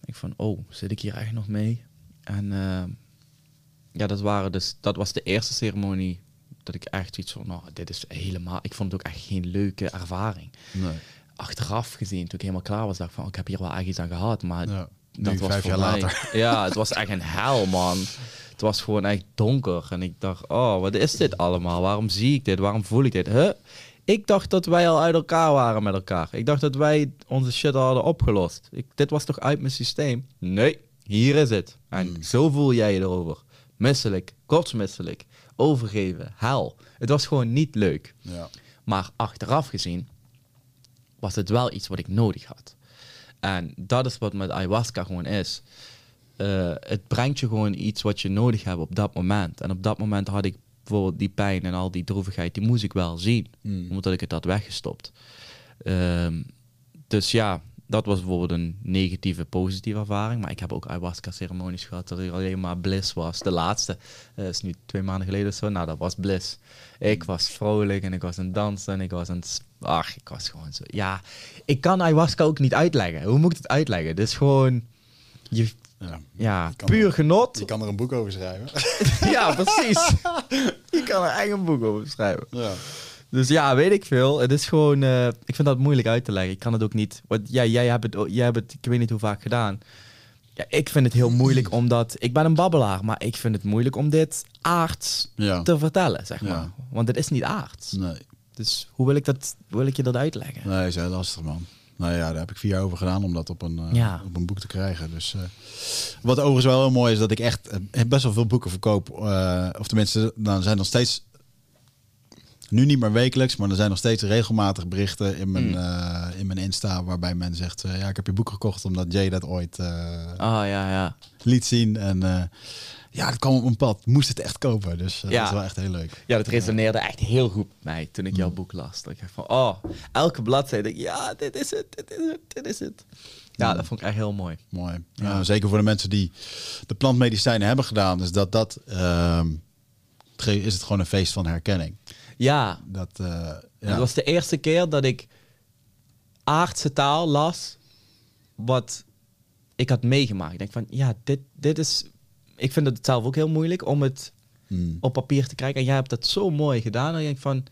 Ik van, oh, zit ik hier echt nog mee? En... Uh, Ja, dat, waren dus, dat was de eerste ceremonie dat ik echt iets van, nou, dit is helemaal... Ik vond het ook echt geen leuke ervaring. Nee. Achteraf gezien, toen ik helemaal klaar was, dacht ik van, ik heb hier wel echt iets aan gehad, maar... Ja, dat nu, was vijf jaar mij, later. Ja, het was echt een hel, man. Het was gewoon echt donker. En ik dacht, oh, wat is dit allemaal? Waarom zie ik dit? Waarom voel ik dit? Huh? Ik dacht dat wij al uit elkaar waren met elkaar. Ik dacht dat wij onze shit hadden opgelost. Ik, dit was toch uit mijn systeem? Nee, hier is het. En mm. zo voel jij je erover. Misselijk, kortsmisselijk, overgeven, hel. Het was gewoon niet leuk. Ja. Maar achteraf gezien was het wel iets wat ik nodig had. En dat is wat met ayahuasca gewoon is. Uh, het brengt je gewoon iets wat je nodig hebt op dat moment. En op dat moment had ik bijvoorbeeld die pijn en al die droevigheid, die moest ik wel zien. Mm. Omdat ik het had weggestopt. Um, dus ja... Dat was bijvoorbeeld een negatieve, positieve ervaring. Maar ik heb ook ayahuasca-ceremonies gehad dat er alleen maar bliss was. De laatste uh, is nu twee maanden geleden zo. Nou, dat was bliss. Ik was vrolijk en ik was aan het dansen en ik was aan het... Ach, ik was gewoon zo... Ja, ik kan ayahuasca ook niet uitleggen. Hoe moet ik het uitleggen? Het is dus gewoon... Je... Ja, ja je puur er, genot. Je kan er een boek over schrijven. Ja, precies. Je kan er echt een boek over schrijven. Ja. Dus ja, weet ik veel. Het is gewoon... Uh, ik vind dat moeilijk uit te leggen. Ik kan het ook niet... Want ja, jij hebt het, jij hebt het... Ik weet niet hoe vaak gedaan. Ja, ik vind het heel moeilijk omdat... Ik ben een babbelaar, maar ik vind het moeilijk om dit aards ja. te vertellen, zeg maar. Ja. Want het is niet aards. Nee. Dus hoe wil ik, dat, hoe wil ik je dat uitleggen? Nee, is heel lastig, man. Nou ja, daar heb ik vier jaar over gedaan om dat op een, uh, ja. op een boek te krijgen. Dus, uh, wat overigens wel heel mooi is dat ik echt uh, best wel veel boeken verkoop. Uh, of tenminste, nou, er zijn nog steeds... Nu niet meer wekelijks, maar er zijn nog steeds regelmatig berichten in mijn, mm. uh, in mijn Insta... waarbij men zegt, uh, ja, ik heb je boek gekocht omdat Jay dat ooit uh, oh, ja, ja. liet zien. En uh, ja, dat kwam op mijn pad. Moest het echt kopen, dus uh, ja. dat is wel echt heel leuk. Ja, dat resoneerde ja. echt heel goed met mij toen ik jouw boek las. Dat ik dacht van, oh, elke bladzijde, ja, dit is het, dit is het, dit is het. Ja, dat vond ik echt heel mooi. Mooi. Ja. Ja, zeker voor de mensen die de plantmedicijnen hebben gedaan, dus dat, dat uh, is het gewoon een feest van herkenning. Ja. Dat, uh, ja, dat was de eerste keer dat ik aardse taal las wat ik had meegemaakt. Ik denk van, ja, dit, dit is... Ik vind het zelf ook heel moeilijk om het hmm. op papier te krijgen. En jij hebt dat zo mooi gedaan. En ik denk van,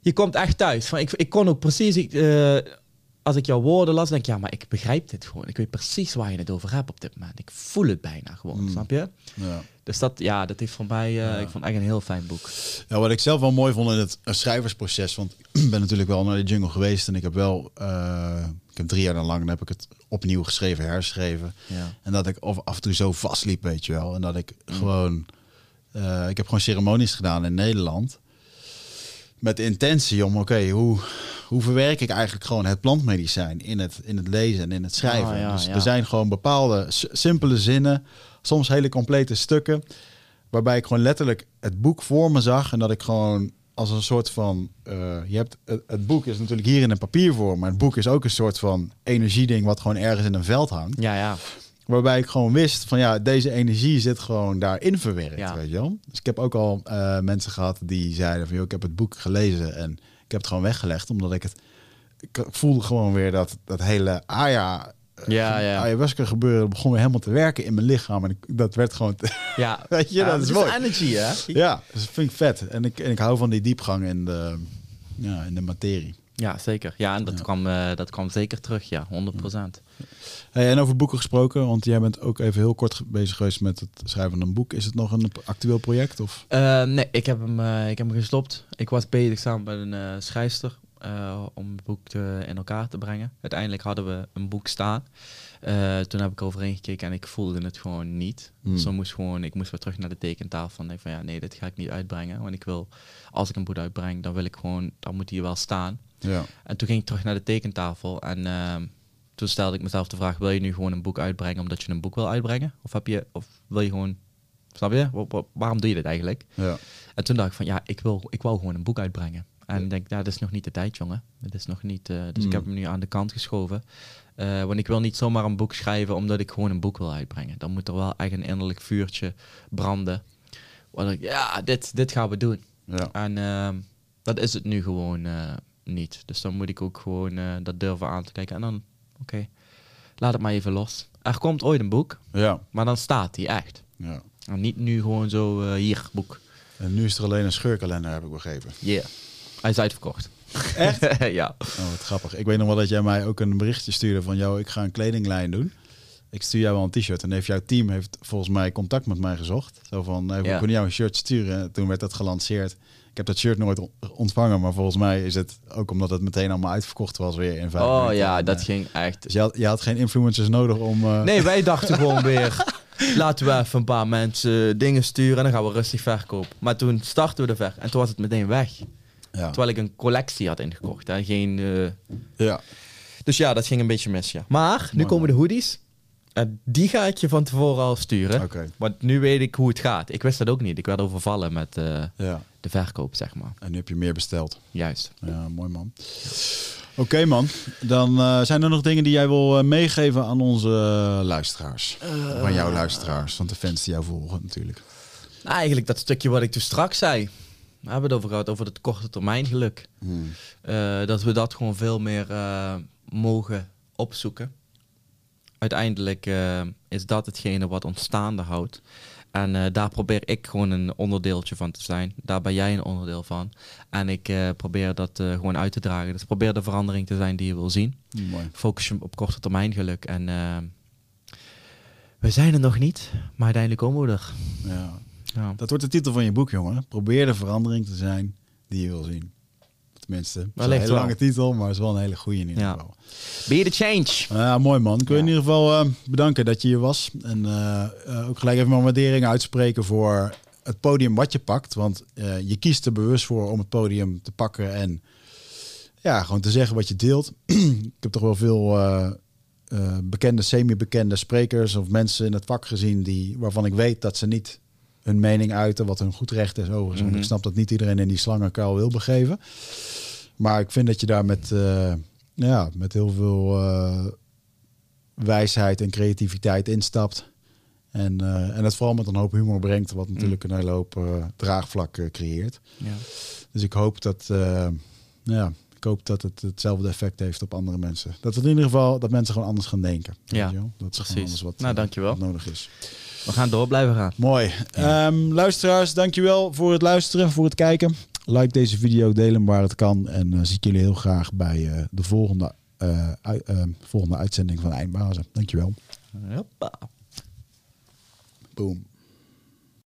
je komt echt thuis. Van, ik, ik kon ook precies... Ik, uh, als ik jouw woorden las, denk ik, ja, maar ik begrijp dit gewoon. Ik weet precies waar je het over hebt op dit moment. Ik voel het bijna gewoon, mm. snap je? Ja. Dus dat, ja, dat heeft voor mij, uh, ja. ik vond echt een heel fijn boek. Ja, wat ik zelf wel mooi vond in het schrijversproces, want ik ben natuurlijk wel naar de jungle geweest en ik heb wel, uh, ik heb drie jaar lang, dan heb ik het opnieuw geschreven, herschreven. Ja. En dat ik af en toe zo vastliep, weet je wel. En dat ik mm. gewoon, uh, ik heb gewoon ceremonies gedaan in Nederland. Met de intentie om, oké, okay, hoe, hoe verwerk ik eigenlijk gewoon het plantmedicijn in het, in het lezen en in het schrijven. Oh, ja, dus ja. er zijn gewoon bepaalde s- simpele zinnen, soms hele complete stukken, waarbij ik gewoon letterlijk het boek voor me zag. En dat ik gewoon als een soort van, uh, je hebt het, het boek is natuurlijk hier in een papiervorm, maar het boek is ook een soort van energieding wat gewoon ergens in een veld hangt. Ja, ja. Waarbij ik gewoon wist van ja, deze energie zit gewoon daarin verwerkt, ja. weet je wel. Dus ik heb ook al uh, mensen gehad die zeiden van joh, ik heb het boek gelezen en ik heb het gewoon weggelegd. Omdat ik het, ik voelde gewoon weer dat dat hele Aya, ja, uh, ja. ayahuasca gebeuren begon weer helemaal te werken in mijn lichaam. En ik, dat werd gewoon, ja. weet je, ja, dat, dat is mooi. Dat is energy, hè? Ja, dat vind ik vet. En ik, en ik hou van die diepgang in de, ja, in de materie. Ja, zeker. Ja, en dat, ja. Kwam, uh, dat kwam zeker terug, ja, honderd procent. Ja. Hey, en over boeken gesproken, want jij bent ook even heel kort bezig geweest met het schrijven van een boek. Is het nog een actueel project? Of? Uh, nee, ik heb, hem, uh, ik heb hem gestopt. Ik was bezig samen met een uh, schrijfster. uh, om het boek te, in elkaar te brengen. Uiteindelijk hadden we een boek staan. Uh, toen heb ik eroverheen gekeken en ik voelde het gewoon niet. Hmm. Dus moest gewoon, ik moest weer terug naar de tekentafel en denk van ja, nee, dit ga ik niet uitbrengen. Want ik wil, als ik een boek uitbreng, dan wil ik gewoon, dan moet die wel staan. Ja. En toen ging ik terug naar de tekentafel en uh, toen stelde ik mezelf de vraag, wil je nu gewoon een boek uitbrengen omdat je een boek wil uitbrengen? Of heb je, of wil je gewoon, snap je? Wa- wa- waarom doe je dit eigenlijk? Ja. En toen dacht ik van ja, ik wil, ik wil gewoon een boek uitbrengen. En ik denk, ja, dat is nog niet de tijd, jongen. Dat is nog niet, uh, dus mm. ik heb hem nu aan de kant geschoven. Uh, want ik wil niet zomaar een boek schrijven omdat ik gewoon een boek wil uitbrengen. Dan moet er wel echt een innerlijk vuurtje branden. Want ik, ja, dit, dit gaan we doen. Ja. En uh, dat is het nu gewoon uh, niet. Dus dan moet ik ook gewoon uh, dat durven aan te kijken. En dan, oké, okay, laat het maar even los. Er komt ooit een boek, ja, maar dan staat die echt. Ja. En niet nu gewoon zo, uh, hier, boek. En nu is er alleen een scheurkalender, heb ik begrepen. Ja. Yeah. Hij is uitverkocht. Echt? Ja. Oh, wat grappig. Ik weet nog wel dat jij mij ook een berichtje stuurde van... jou, ik ga een kledinglijn doen. Ik stuur jou wel een t-shirt. En heeft jouw team heeft volgens mij contact met mij gezocht. Zo van, hey, we ja. kunnen jou een shirt sturen. Toen werd dat gelanceerd. Ik heb dat shirt nooit ontvangen. Maar volgens mij is het ook omdat het meteen allemaal uitverkocht was weer. In vijf oh minuten. Ja, en, dat uh, ging echt... Dus je had, je had geen influencers nodig om... Uh... Nee, wij dachten gewoon weer... Laten we even een paar mensen dingen sturen... en dan gaan we rustig verkopen. Maar toen startten we de ver. En toen was het meteen weg. Ja. Terwijl ik een collectie had ingekocht. Hè? Geen, uh... ja. Dus ja, dat ging een beetje mis. Ja. Maar nu komen de hoodies. En die ga ik je van tevoren al sturen. Okay. Want nu weet ik hoe het gaat. Ik wist dat ook niet. Ik werd overvallen met uh, ja. de verkoop, zeg maar. En nu heb je meer besteld. Juist. Ja, mooi man. Oké okay, man. Dan uh, zijn er nog dingen die jij wil uh, meegeven aan onze uh, luisteraars. Uh, aan jouw luisteraars. Van de fans die jou volgen natuurlijk. Nou, eigenlijk dat stukje wat ik toen straks zei. We hebben het over gehad, over het korte termijn geluk. Hmm. Uh, dat we dat gewoon veel meer uh, mogen opzoeken. Uiteindelijk uh, is dat hetgene wat ons staande houdt. En uh, daar probeer ik gewoon een onderdeeltje van te zijn. Daar ben jij een onderdeel van. En ik uh, probeer dat uh, gewoon uit te dragen. Dus probeer de verandering te zijn die je wil zien. Mooi. Focus je op korte termijn geluk. En uh, we zijn er nog niet, maar uiteindelijk komen we er. Ja. Ja. Dat wordt de titel van je boek, jongen. Probeer de verandering te zijn die je wil zien. Tenminste, het is een hele lange titel, maar het is wel een hele goede in ieder geval. Be the change. Ja, mooi man. Ik wil je in ieder geval uh, bedanken dat je hier was. En uh, uh, ook gelijk even mijn waardering uitspreken voor het podium wat je pakt. Want uh, je kiest er bewust voor om het podium te pakken en ja, gewoon te zeggen wat je deelt. Ik heb toch wel veel... Uh, uh, bekende, semi-bekende sprekers of mensen in het vak gezien die, waarvan ik weet dat ze niet... hun mening uiten, wat hun goed recht is overigens. Mm-hmm. Ik snap dat niet iedereen in die slangenkuil wil begeven. Maar ik vind dat je daar met, uh, ja, met heel veel uh, wijsheid en creativiteit instapt. En, uh, en het vooral met een hoop humor brengt, wat natuurlijk mm. een hele hoop uh, draagvlak uh, creëert. Ja. Dus ik hoop dat, uh, ja, ik hoop dat het hetzelfde effect heeft op andere mensen. Dat het in ieder geval dat mensen gewoon anders gaan denken. Ja, weet je wel? Dat is precies. Anders wat, nou, dankjewel. Wat nodig is. We gaan door blijven gaan. Mooi. Ja. Um, luisteraars, dankjewel voor het luisteren, voor het kijken. Like deze video, deel hem waar het kan. En uh, zie ik jullie heel graag bij uh, de volgende, uh, u- uh, volgende uitzending van Eindbazen. Dankjewel. Hoppa. Boom.